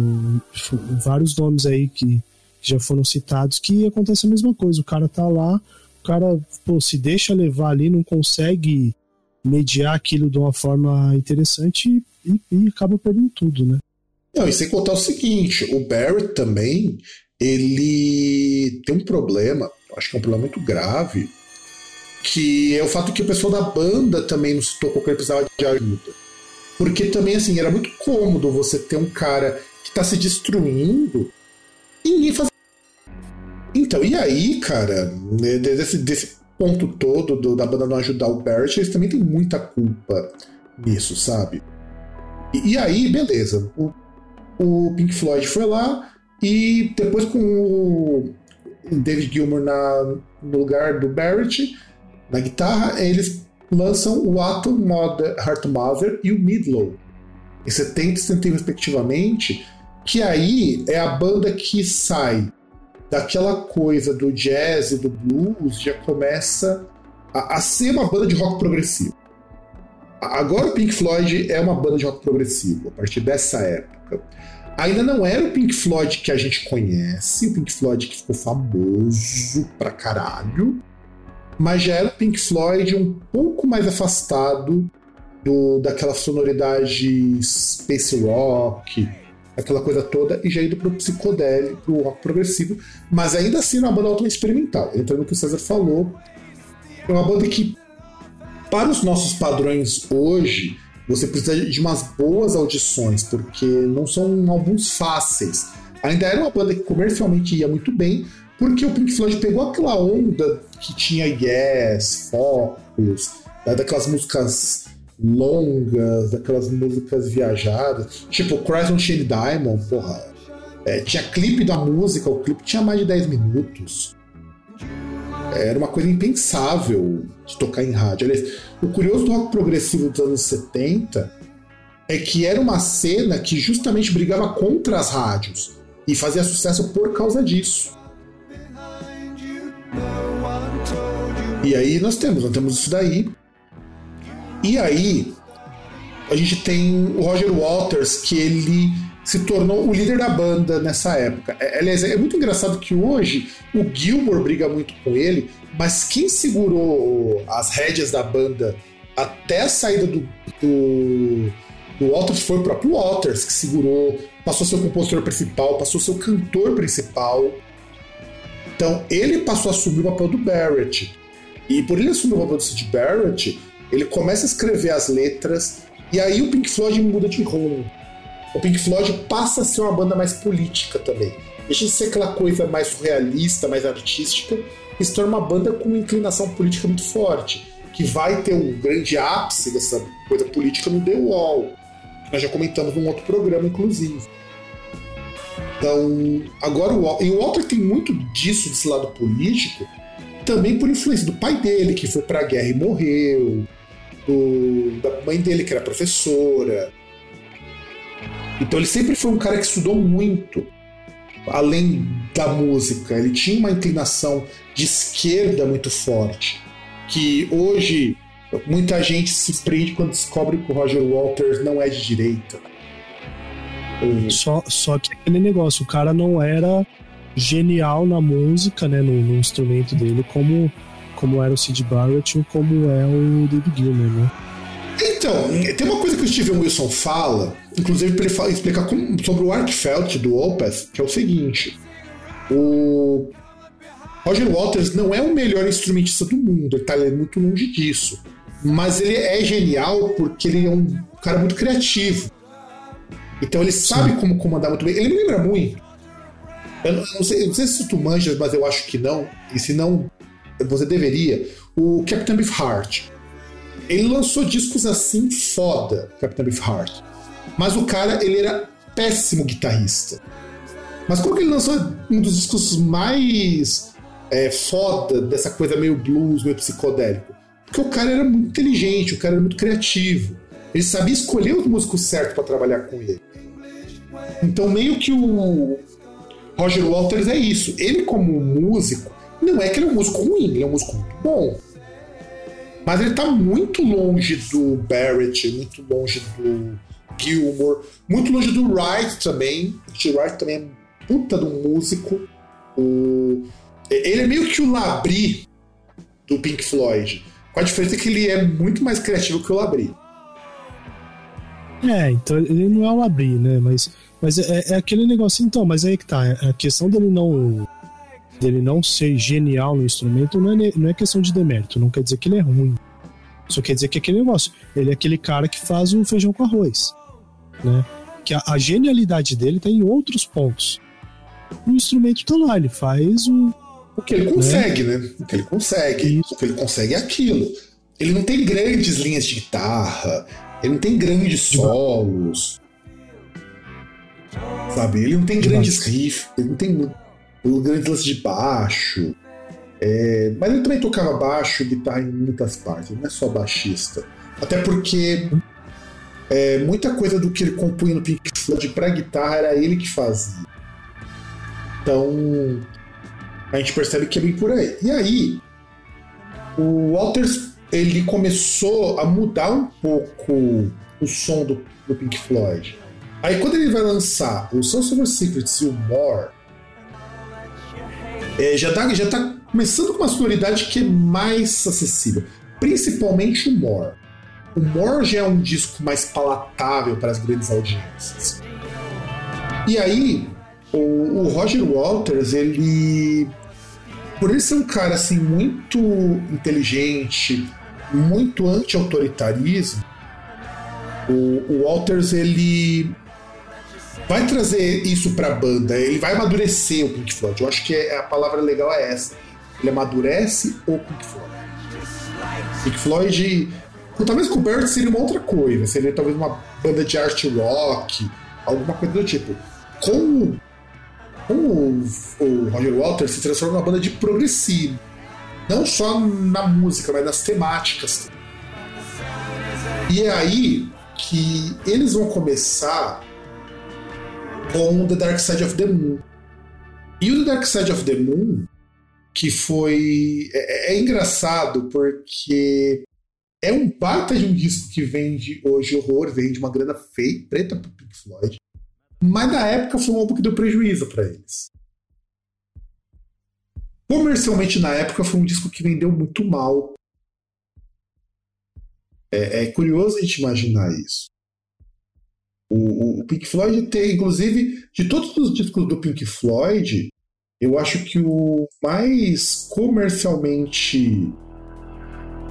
vários nomes aí que já foram citados que acontece a mesma coisa. O cara tá lá, o cara se deixa levar ali, não consegue mediar aquilo de uma forma interessante e acaba perdendo tudo, né? Não, e sem contar o seguinte, o Barrett também, ele tem um problema, acho que é um problema muito grave, que é o fato que o pessoal da banda também não se tocou que ele precisava de ajuda. Porque também, assim, era muito cômodo você ter um cara que tá se destruindo e ninguém fazer. Então, e aí, cara, desse ponto todo da banda não ajudar o Barrett, eles também têm muita culpa nisso, sabe? E aí, beleza, o Pink Floyd foi lá e depois com o David Gilmour no lugar do Barrett, na guitarra, eles lançam o Atom Heart Mother e o Midlow em 70 e 71 respectivamente, que aí é a banda que sai daquela coisa do jazz e do blues, já começa a ser uma banda de rock progressivo. Agora o Pink Floyd é uma banda de rock progressivo a partir dessa época. Ainda não era o Pink Floyd que a gente conhece, o Pink Floyd que ficou famoso pra caralho, mas já era o Pink Floyd um pouco mais afastado daquela sonoridade space rock, aquela coisa toda, e já indo pro psicodélico, pro rock progressivo, mas ainda assim uma banda altamente experimental. Entrando no que o César falou, é uma banda que, para os nossos padrões hoje, você precisa de umas boas audições, porque não são álbuns fáceis. Ainda era uma banda que comercialmente ia muito bem, porque o Pink Floyd pegou aquela onda que tinha Yes, Focus, daquelas músicas longas, daquelas músicas viajadas, tipo Cries on Shiny Diamond, porra. Tinha clipe da música, o clipe tinha mais de 10 minutos. Era uma coisa impensável de tocar em rádio. Aliás, o curioso do rock progressivo dos anos 70 é que era uma cena que justamente brigava contra as rádios e fazia sucesso por causa disso. E aí nós temos isso daí. E aí a gente tem o Roger Waters, que ele se tornou o líder da banda nessa época. Aliás, é muito engraçado que hoje o Gilmour briga muito com ele, mas quem segurou as rédeas da banda até a saída do Waters foi o próprio Waters, que segurou, passou a ser o compositor principal, passou a ser o cantor principal. Então ele passou a assumir o papel do Barrett. E por ele assumir o papel do Syd Barrett, ele começa a escrever as letras, e aí o Pink Floyd muda de rumo. O Pink Floyd passa a ser uma banda mais política também. Deixa de ser aquela coisa mais surrealista, mais artística, e se torna uma banda com uma inclinação política muito forte, que vai ter um grande ápice dessa coisa política no The Wall. Nós já comentamos num outro programa, inclusive. Então, agora o Walter tem muito disso, desse lado político, também por influência do pai dele, que foi pra guerra e morreu, da mãe dele, que era professora. Então ele sempre foi um cara que estudou muito, além da música. Ele tinha uma inclinação de esquerda muito forte, que hoje muita gente se prende quando descobre que o Roger Waters não é de direita. Só que aquele negócio, o cara não era genial na música, né, no instrumento dele, como era o Syd Barrett ou como é o David Gilmour, né? Então, tem uma coisa que o Steven Wilson fala, inclusive para ele explicar sobre o Art Felt do Opeth, que é o seguinte: o Roger Waters não é o melhor instrumentista do mundo, ele tá muito longe disso, mas ele é genial porque ele é um cara muito criativo. Então ele sabe como comandar muito bem. Ele me lembra muito. Eu não sei se tu manjas, mas eu acho que não. E se não, você deveria. O Captain Beefheart. Ele lançou discos assim foda, Captain Beefheart. Mas o cara, ele era péssimo guitarrista. Mas como que ele lançou um dos discos mais foda dessa coisa meio blues, meio psicodélico? Porque o cara era muito inteligente, o cara era muito criativo. Ele sabia escolher os músicos certos pra trabalhar com ele. Então meio que o Roger Waters é isso. Ele como músico, não é que ele é um músico ruim, ele é um músico muito bom. Mas ele tá muito longe do Barrett, muito longe do Gilmour, muito longe do Wright também. O Wright também é um puta de um músico. Ele é meio que o Labrie do Pink Floyd. A diferença é que ele é muito mais criativo que o Labrie. Então ele não é o Labrie, né? Mas é aquele negócio, então, mas aí que tá. A questão dele não ser genial no instrumento não é questão de demérito, não quer dizer que ele é ruim. Só quer dizer que é aquele negócio. Ele é aquele cara que faz o feijão com arroz, né? Que a genialidade dele tá em outros pontos. O instrumento tá lá, ele faz o que ele consegue, né? O que ele consegue. O que ele consegue é aquilo. Ele não tem grandes linhas de guitarra, ele não tem grandes solos, sabe? Ele não tem grandes riffs, ele não tem grandes lances de baixo. Mas ele também tocava baixo e guitarra em muitas partes, ele não é só baixista. Até porque muita coisa do que ele compunha no Pink Floyd pra guitarra era ele que fazia. Então a gente percebe que é bem por aí. E aí, o Waters, ele começou a mudar um pouco o som do Pink Floyd. Aí quando ele vai lançar o Songs Over Secrets e o More, já tá começando com uma sonoridade que é mais acessível, principalmente o More. O More já é um disco mais palatável para as grandes audiências. E aí, o Roger Waters, ele... Por ele ser um cara assim, muito inteligente, muito anti-autoritarismo, o Waters, ele vai trazer isso pra banda, ele vai amadurecer o Pink Floyd. Eu acho que a palavra legal é essa. Ele amadurece o Pink Floyd. Pink Floyd, talvez com o Barrett seria uma outra coisa, seria talvez uma banda de art rock, alguma coisa do tipo. O Roger Waters se transforma numa banda de progressivo, não só na música, mas nas temáticas. E é aí que eles vão começar com The Dark Side of the Moon. E o The Dark Side of the Moon, que foi... É engraçado porque é um baita de um disco que vende hoje horror, vende uma grana feia, preta pro Pink Floyd. Mas na época foi um álbum que deu prejuízo pra eles. Comercialmente, na época, foi um disco que vendeu muito mal. É curioso a gente imaginar isso. O Pink Floyd tem, inclusive, de todos os discos do Pink Floyd, eu acho que o mais comercialmente,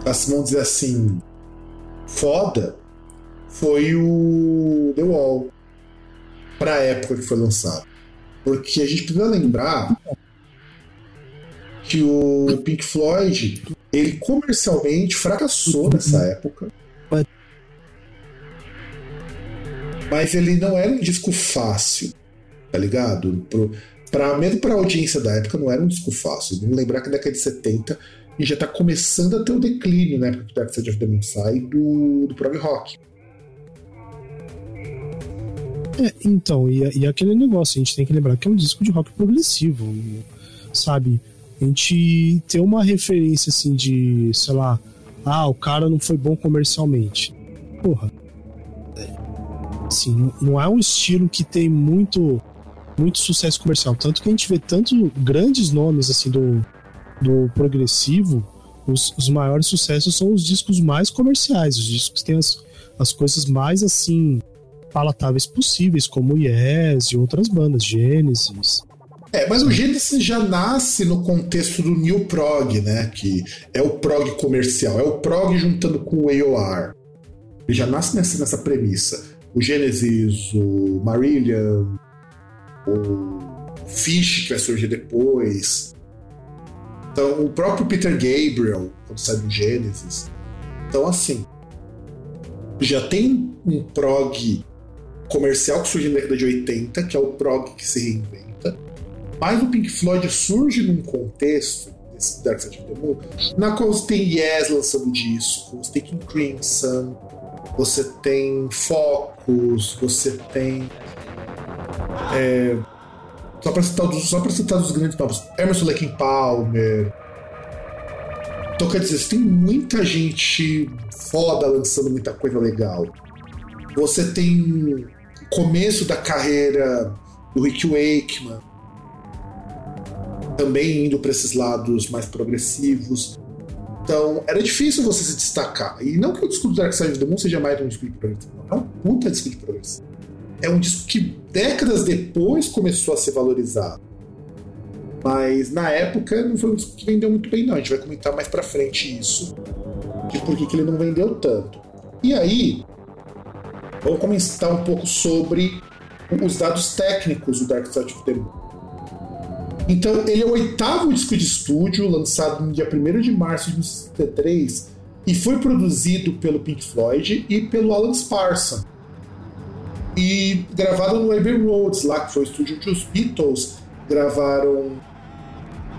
vamos dizer assim, foda, foi o The Wall, pra época que foi lançado. Porque a gente precisa lembrar que o Pink Floyd, ele comercialmente fracassou nessa época, mas ele não era um disco fácil, tá ligado? Mesmo pra audiência da época, não era um disco fácil. Vamos lembrar que na década de 70 a gente já tá começando a ter um declínio, né, porque o Dark Side of the Moon sai do prog rock. Então, e aquele negócio, a gente tem que lembrar que é um disco de rock progressivo, sabe? A gente tem uma referência assim de, sei lá, o cara não foi bom comercialmente. Porra. Assim, não é um estilo que tem muito, muito sucesso comercial. Tanto que a gente vê tantos grandes nomes assim do progressivo, os maiores sucessos são os discos mais comerciais, os discos que têm as coisas mais assim palatáveis possíveis, como Yes e outras bandas, Genesis. Mas o Genesis já nasce no contexto do New Prog, né? Que é o prog comercial, é o prog juntando com o AOR. Ele já nasce nessa premissa. o Genesis, o Marillion, o Fish, que vai surgir depois. Então, o próprio Peter Gabriel, quando sai do Genesis. Então, assim, já tem um prog comercial que surge na década de 80, que é o prog que se reinventa, mas o Pink Floyd surge num contexto desse Dark Side of the Moon, na qual você tem Yes lançando disco, você tem King Crimson, você tem Focus, você tem... Só para citar os grandes nomes, Emerson, Lake and Palmer. Então, quer dizer, você tem muita gente foda lançando muita coisa legal. Você tem o começo da carreira do Rick Wakeman, também indo para esses lados mais progressivos. Então, era difícil você se destacar. E não que o disco do Dark Side of the Moon seja mais um disco de progressivo, é um puta disco de progressivo. É um disco que décadas depois começou a ser valorizado. Mas, na época, não foi um disco que vendeu muito bem, não. A gente vai comentar mais pra frente isso, de por que ele não vendeu tanto. E aí, vamos comentar um pouco sobre os dados técnicos do Dark Side of the Moon. Então, ele é o 8º disco de estúdio, lançado no dia 1º de março de 1973, e foi produzido pelo Pink Floyd e pelo Alan Parsons, e gravado no Abbey Road, lá que foi o estúdio onde os Beatles gravaram.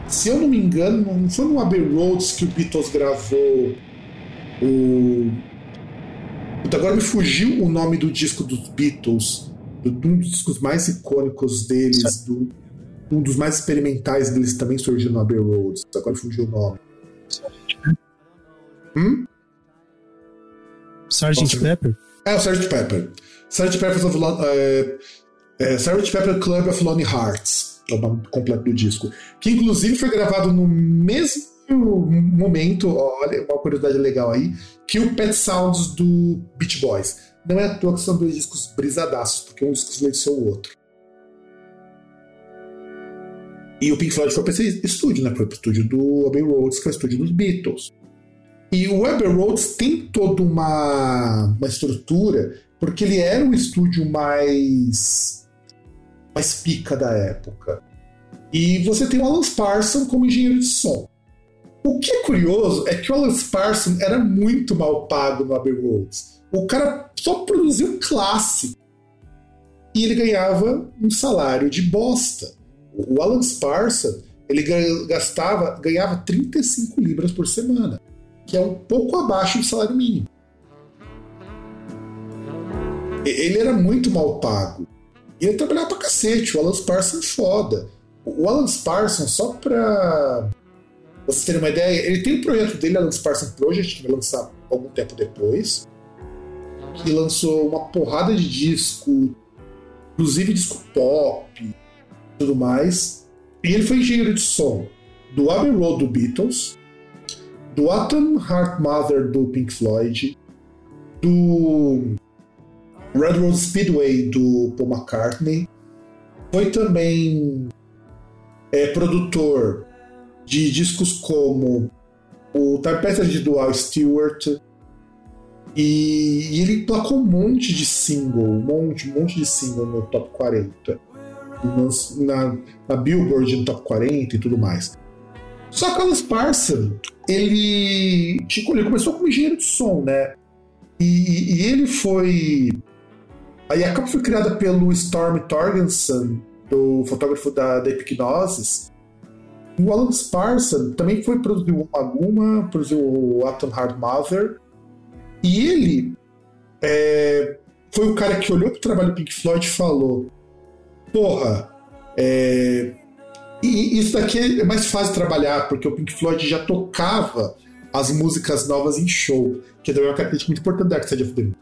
Se eu não me engano, não foi no Abbey Road que o Beatles gravou o... Agora me fugiu o nome do disco dos Beatles, um dos discos mais icônicos deles, um dos mais experimentais deles, também surgiu no Abbey Road. Agora me fugiu o nome. Sergeant Pepper? É, o Sergeant Pepper. Sergeant Pepper Club of Lonely Hearts, é o nome completo do disco, que inclusive foi gravado no mesmo momento, olha, uma curiosidade legal aí, que o Pet Sounds do Beach Boys. Não é à toa que são dois discos brisadaços, porque um disco influenciou o outro. E o Pink Floyd foi para esse estúdio, né? Foi para o estúdio do Abbey Road, que foi o estúdio dos Beatles. E o Abbey Road tem toda uma estrutura, porque ele era um estúdio mais pica da época. E você tem o Alan Parsons como engenheiro de som. O que é curioso é que o Alan Parsons era muito mal pago no Abbey Road. O cara só produziu clássico. E ele ganhava um salário de bosta. O Alan Parsons, ele ganhava 35 libras por semana, que é um pouco abaixo do salário mínimo. Ele era muito mal pago. E ele trabalhava pra cacete. O Alan Parsons foda. O Alan Parsons, só pra vocês terem uma ideia, ele tem um projeto dele, o Alan Parsons Project, que vai lançar algum tempo depois, que lançou uma porrada de disco, inclusive disco pop e tudo mais. E ele foi engenheiro de som do Abbey Road do Beatles, do Atom Heart Mother do Pink Floyd, do Red Road Speedway do Paul McCartney, foi também produtor de discos como o Time Passage do Al Stewart, e ele placou um monte de single no Top 40, na Billboard no Top 40 e tudo mais. Só que o Alan Parsons, ele começou como engenheiro de som, né? E ele foi... Aí a capa foi criada pelo Storm Torgerson, do fotógrafo da Epignosis. E o Alan Parsons também foi produzir o Maguma, produziu o Atom Heart Mother. E ele foi o cara que olhou pro trabalho do Pink Floyd e falou: porra, e isso daqui é mais fácil de trabalhar, porque o Pink Floyd já tocava as músicas novas em show, que é uma característica muito importante do Dark Side of the Moon.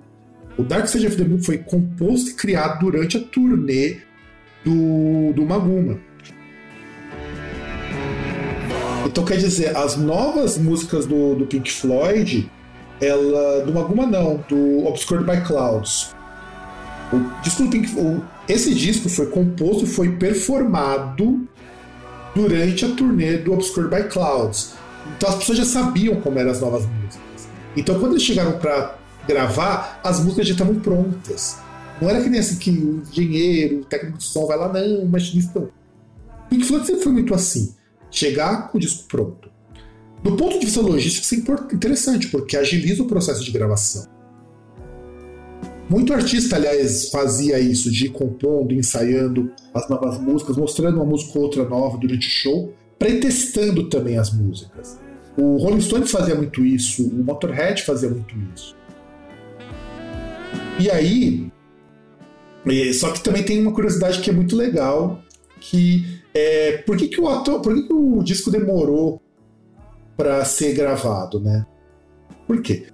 O Dark Side of the Moon foi composto e criado durante a turnê do Maguma. Então, quer dizer, as novas músicas do Pink Floyd, do Maguma não, do Obscured by Clouds. Esse disco foi composto e foi performado durante a turnê do Obscured by Clouds. Então as pessoas já sabiam como eram as novas músicas. Então, quando eles chegaram para gravar, as músicas já estavam prontas. Não era que nem assim que o engenheiro, o técnico de som vai lá, não, mas isso não. Pink Floyd sempre foi muito assim, chegar com o disco pronto. Do ponto de vista logístico, isso é interessante, porque agiliza o processo de gravação. Muito artista, aliás, fazia isso, de ir compondo, ensaiando as novas músicas, mostrando uma música ou outra nova durante o show, pretestando também as músicas. O Rolling Stones fazia muito isso, o Motorhead fazia muito isso. E aí, só que também tem uma curiosidade que é muito legal, que é, por que o disco demorou para ser gravado, né? Por quê?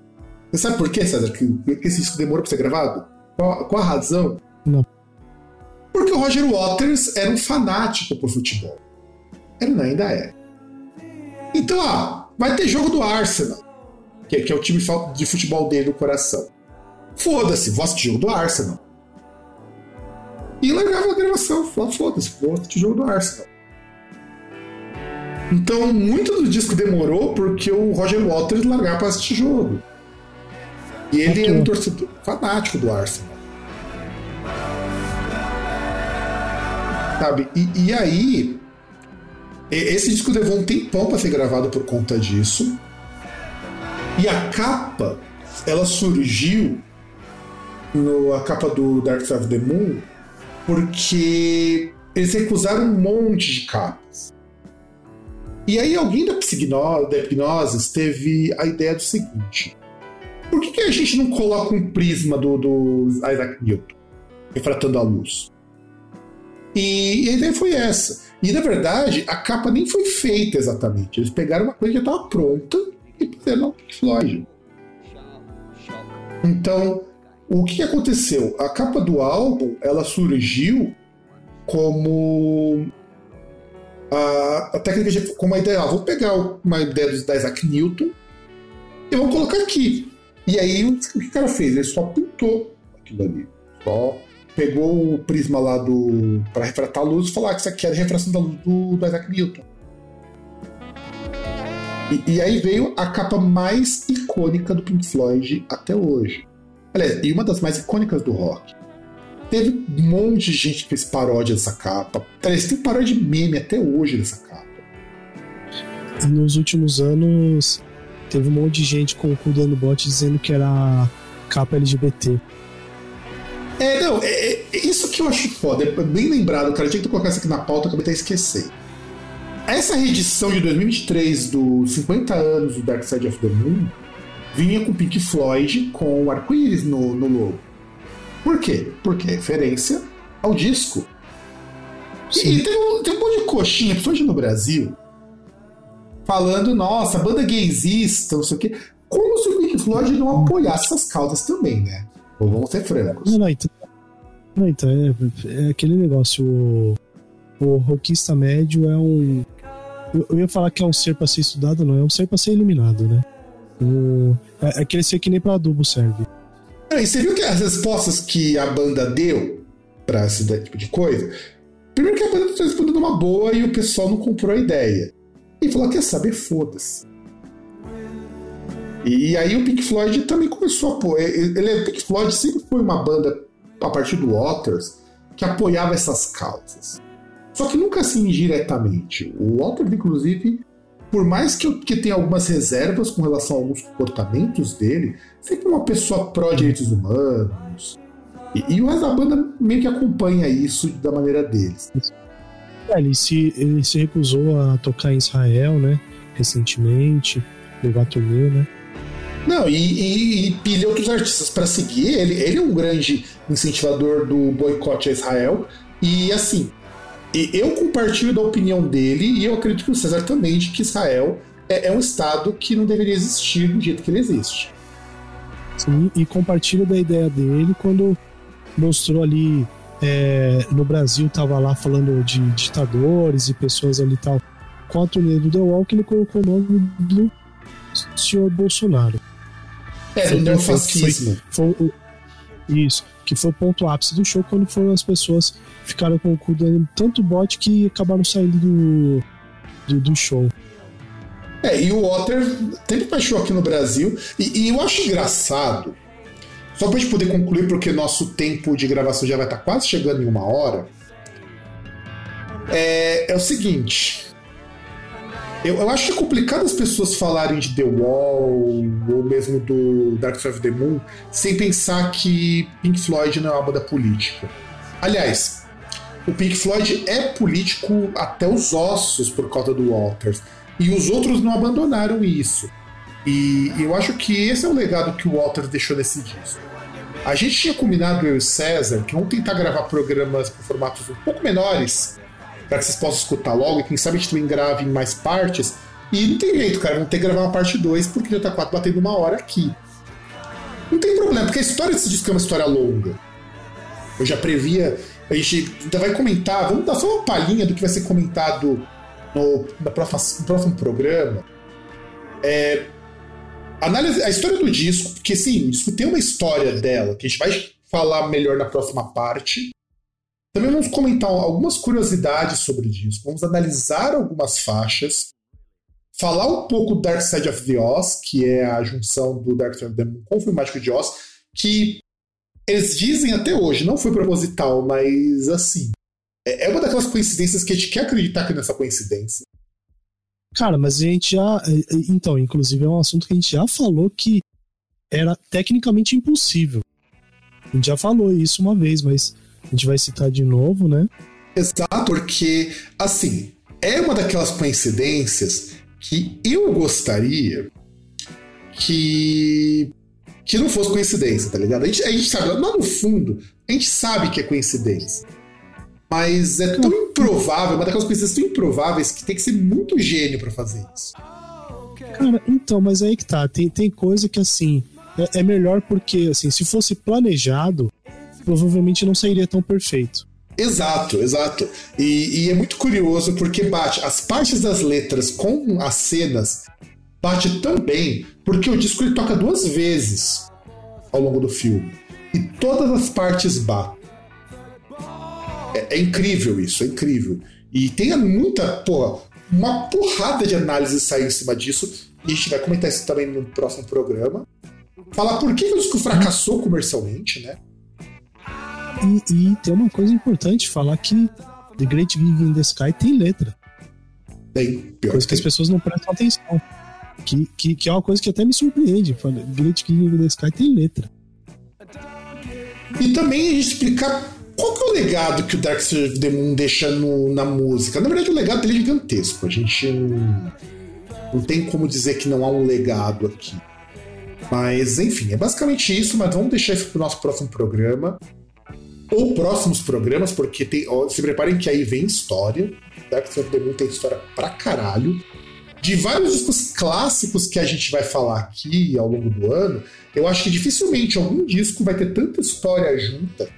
Você sabe por quê, César, que esse disco demorou para ser gravado? Qual a razão? Não. Porque o Roger Waters era um fanático por futebol. Ele ainda é. Então, vai ter jogo do Arsenal, que é o time de futebol dele no coração. Foda-se, vou assistir o jogo do Arsenal. E largava a gravação, falava, foda-se, vou assistir o jogo do Arsenal. Então, muito do disco demorou porque o Roger Waters largava para assistir jogo. E ele era um torcedor fanático do Arsenal. Sabe? E aí, esse disco levou um tempão para ser gravado por conta disso. E a capa, ela surgiu, a capa do Dark Side of the Moon, porque eles recusaram um monte de capas. E aí alguém da Hipnosis teve a ideia do seguinte: por que a gente não coloca um prisma do Isaac Newton refratando a luz? E a ideia foi essa. E na verdade, a capa nem foi feita exatamente. Eles pegaram uma coisa que já estava pronta e puseram no Pink Floyd. Então, o que aconteceu? A capa do álbum, ela surgiu como a técnica de, como a ideia, vou pegar uma ideia da Isaac Newton e vou colocar aqui. E aí, o que o cara fez? Ele só pintou aquilo ali. Só pegou o prisma lá para refratar a luz e falar que isso aqui era a refração da luz do Isaac Newton. E aí veio a capa mais icônica do Pink Floyd até hoje. Aliás, e uma das mais icônicas do rock. Teve um monte de gente que fez paródia dessa capa. Aliás, tem paródia de meme até hoje dessa capa. Nos últimos anos, teve um monte de gente com o cu dando bote dizendo que era capa LGBT. Isso que eu acho foda. É bem lembrado, cara. Eu tinha que colocar isso aqui na pauta, acabei até esquecendo. Essa reedição de 2023 dos 50 anos do Dark Side of the Moon vinha com Pink Floyd com o arco-íris no logo. Por quê? Porque é referência ao disco. E tem um monte de coxinha, principalmente no Brasil, falando, nossa, banda gaysista, não sei o quê. Como se o Pink Floyd não apoiasse essas causas também, né? Ou vamos ser francos. Não, então é aquele negócio. O rockista médio é um... Eu ia falar que é um ser pra ser estudado, não. É um ser pra ser eliminado, né? É aquele ser que nem pra adubo serve. E você viu que as respostas que a banda deu pra esse tipo de coisa? Primeiro que a banda tá respondendo uma boa e o pessoal não comprou a ideia. E falou, quer saber? Foda-se. E aí o Pink Floyd também começou a apoiar. O Pink Floyd sempre foi uma banda, a partir do Waters, que apoiava essas causas. Só que nunca assim indiretamente. O Waters, inclusive, por mais que tenha algumas reservas com relação a alguns comportamentos dele, sempre uma pessoa pró-direitos humanos. E o resto da banda meio que acompanha isso da maneira deles. Ele se recusou a tocar em Israel, né? Recentemente, levar turnê, né? Não, e pilha outros artistas para seguir ele. Ele é um grande incentivador do boicote a Israel. E assim, eu compartilho da opinião dele e eu acredito que o César também, de que Israel é um estado que não deveria existir do jeito que ele existe. Sim, e compartilho da ideia dele quando mostrou ali. No Brasil tava lá falando de ditadores e pessoas ali e tal, com a turnê do The Wall, que ele colocou o nome do senhor Bolsonaro. Do neofascismo. Isso, que foi o ponto ápice do show, quando foram as pessoas ficaram com o cu dando tanto bote que acabaram saindo do show. E o Waters sempre baixou aqui no Brasil, e eu acho engraçado Só pra gente poder concluir, porque nosso tempo de gravação já vai estar quase chegando em 1 hora. É o seguinte. Eu acho que é complicado as pessoas falarem de The Wall ou mesmo do Dark Side of the Moon sem pensar que Pink Floyd não é uma banda política. Aliás, o Pink Floyd é político até os ossos por causa do Waters. E os outros não abandonaram isso. E eu acho que esse é o legado que o Waters deixou nesse disco. A gente tinha combinado, eu e o César, que vamos tentar gravar programas com formatos um pouco menores, para que vocês possam escutar logo, e quem sabe a gente também grave em mais partes. E não tem jeito, cara, vamos ter que gravar uma parte 2, porque já tá quase batendo 1 hora aqui. Não tem problema, porque a história desse disco é uma história longa. Eu já previa, a gente ainda vai comentar, vamos dar só uma palhinha do que vai ser comentado no próximo programa. Análise, a história do disco, porque sim, o disco tem uma história dela, que a gente vai falar melhor na próxima parte. Também vamos comentar algumas curiosidades sobre o disco, vamos analisar algumas faixas, falar um pouco do Dark Side of the Oz, que é a junção do Dark Side of the Moon com o filmático de Oz, que eles dizem até hoje, não foi proposital, mas assim, é uma daquelas coincidências que a gente quer acreditar que nessa coincidência. Cara, mas a gente já... Então, inclusive é um assunto que a gente já falou que era tecnicamente impossível. A gente já falou isso uma vez, mas a gente vai citar de novo, né? Exato, porque, assim, é uma daquelas coincidências que eu gostaria que não fosse coincidência, tá ligado? A gente sabe, lá no fundo, a gente sabe que é coincidência. Mas é tão improvável, uma daquelas coisas tão improváveis que tem que ser muito gênio pra fazer isso. Cara, então, mas aí que tá. Tem coisa que, assim, é melhor porque, assim, se fosse planejado, provavelmente não sairia tão perfeito. Exato, exato. E é muito curioso porque bate as partes das letras com as cenas, bate também porque o disco ele toca 2 vezes ao longo do filme. E todas as partes batem. É incrível isso, é incrível. E tem uma porrada de análise saiu em cima disso. E a gente vai comentar isso também no próximo programa. Falar por que o disco fracassou comercialmente, né? E tem uma coisa importante, falar que The Great Gig in the Sky tem letra. Tem, pior coisa que as pessoas não prestam atenção. Que é uma coisa que até me surpreende. The Great Gig in the Sky tem letra. E também a gente explicar... Qual que é o legado que o Dark Side of the Moon deixa na música? Na verdade, o legado dele é gigantesco. A gente não tem como dizer que não há um legado aqui. Mas, enfim, é basicamente isso. Mas vamos deixar isso para o nosso próximo programa. Ou próximos programas, porque se preparem que aí vem história. Dark Side of the Moon tem história pra caralho. De vários discos clássicos que a gente vai falar aqui ao longo do ano, eu acho que dificilmente algum disco vai ter tanta história junta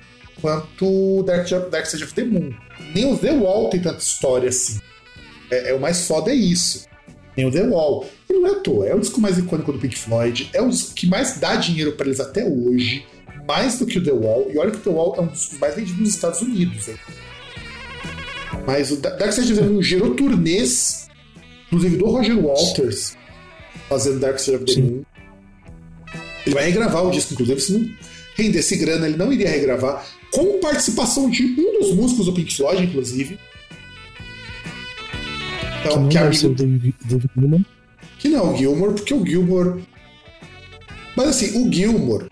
quanto Dark Side of the Moon. Nem o The Wall tem tanta história assim. O mais foda é isso. Nem o The Wall. E não é à toa. É o disco mais icônico do Pink Floyd. É o disco que mais dá dinheiro pra eles até hoje. Mais do que o The Wall. E olha que o The Wall é um disco mais vendido nos Estados Unidos. Hein? Mas o Dark Side of the Moon gerou turnês, inclusive do Roger Waters, fazendo Dark Side of the Moon. Ele vai regravar o disco, inclusive, se não rendesse grana, ele não iria regravar. Com participação de um dos músicos do Pink Floyd, inclusive. Então, que é o David Gilmour. Que não é o Gilmour, porque o Gilmour... Mas assim, o Gilmour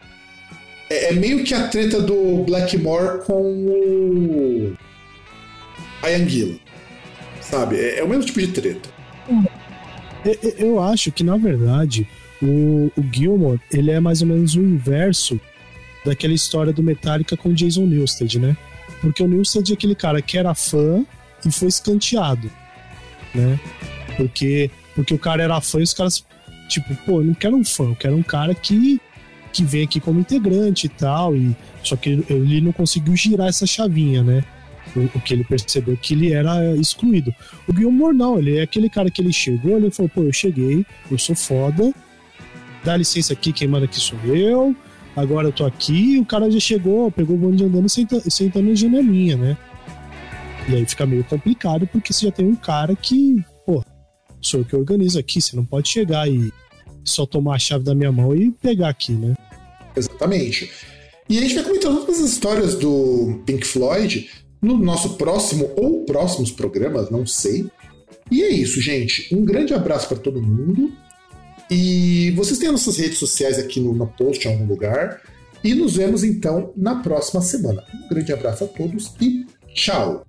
é meio que a treta do Blackmore com o Ian Gillan, sabe? É o mesmo tipo de treta. Eu acho que, na verdade, o Gilmour, ele é mais ou menos o inverso daquela história do Metallica com o Jason Newsted, né? Porque o Newsted é aquele cara que era fã e foi escanteado, né? Porque o cara era fã e os caras, tipo, pô, eu não quero um fã, eu quero um cara que vem aqui como integrante e tal, só que ele não conseguiu girar essa chavinha, né? O que ele percebeu que ele era excluído. O Gilmour não, ele é aquele cara que ele chegou, ele falou, pô, eu cheguei, eu sou foda, dá licença aqui, quem manda aqui sou eu, agora eu tô aqui, o cara já chegou, pegou o bonde andando e sentando na janelinha, né? E aí fica meio complicado, porque você já tem um cara que, pô, sou eu que organizo aqui, você não pode chegar e só tomar a chave da minha mão e pegar aqui, né? Exatamente. E a gente vai comentar todas as histórias do Pink Floyd no nosso próximo ou próximos programas, não sei. E é isso, gente. Um grande abraço para todo mundo. E vocês têm nossas redes sociais aqui no post em algum lugar. E nos vemos, então, na próxima semana. Um grande abraço a todos e tchau!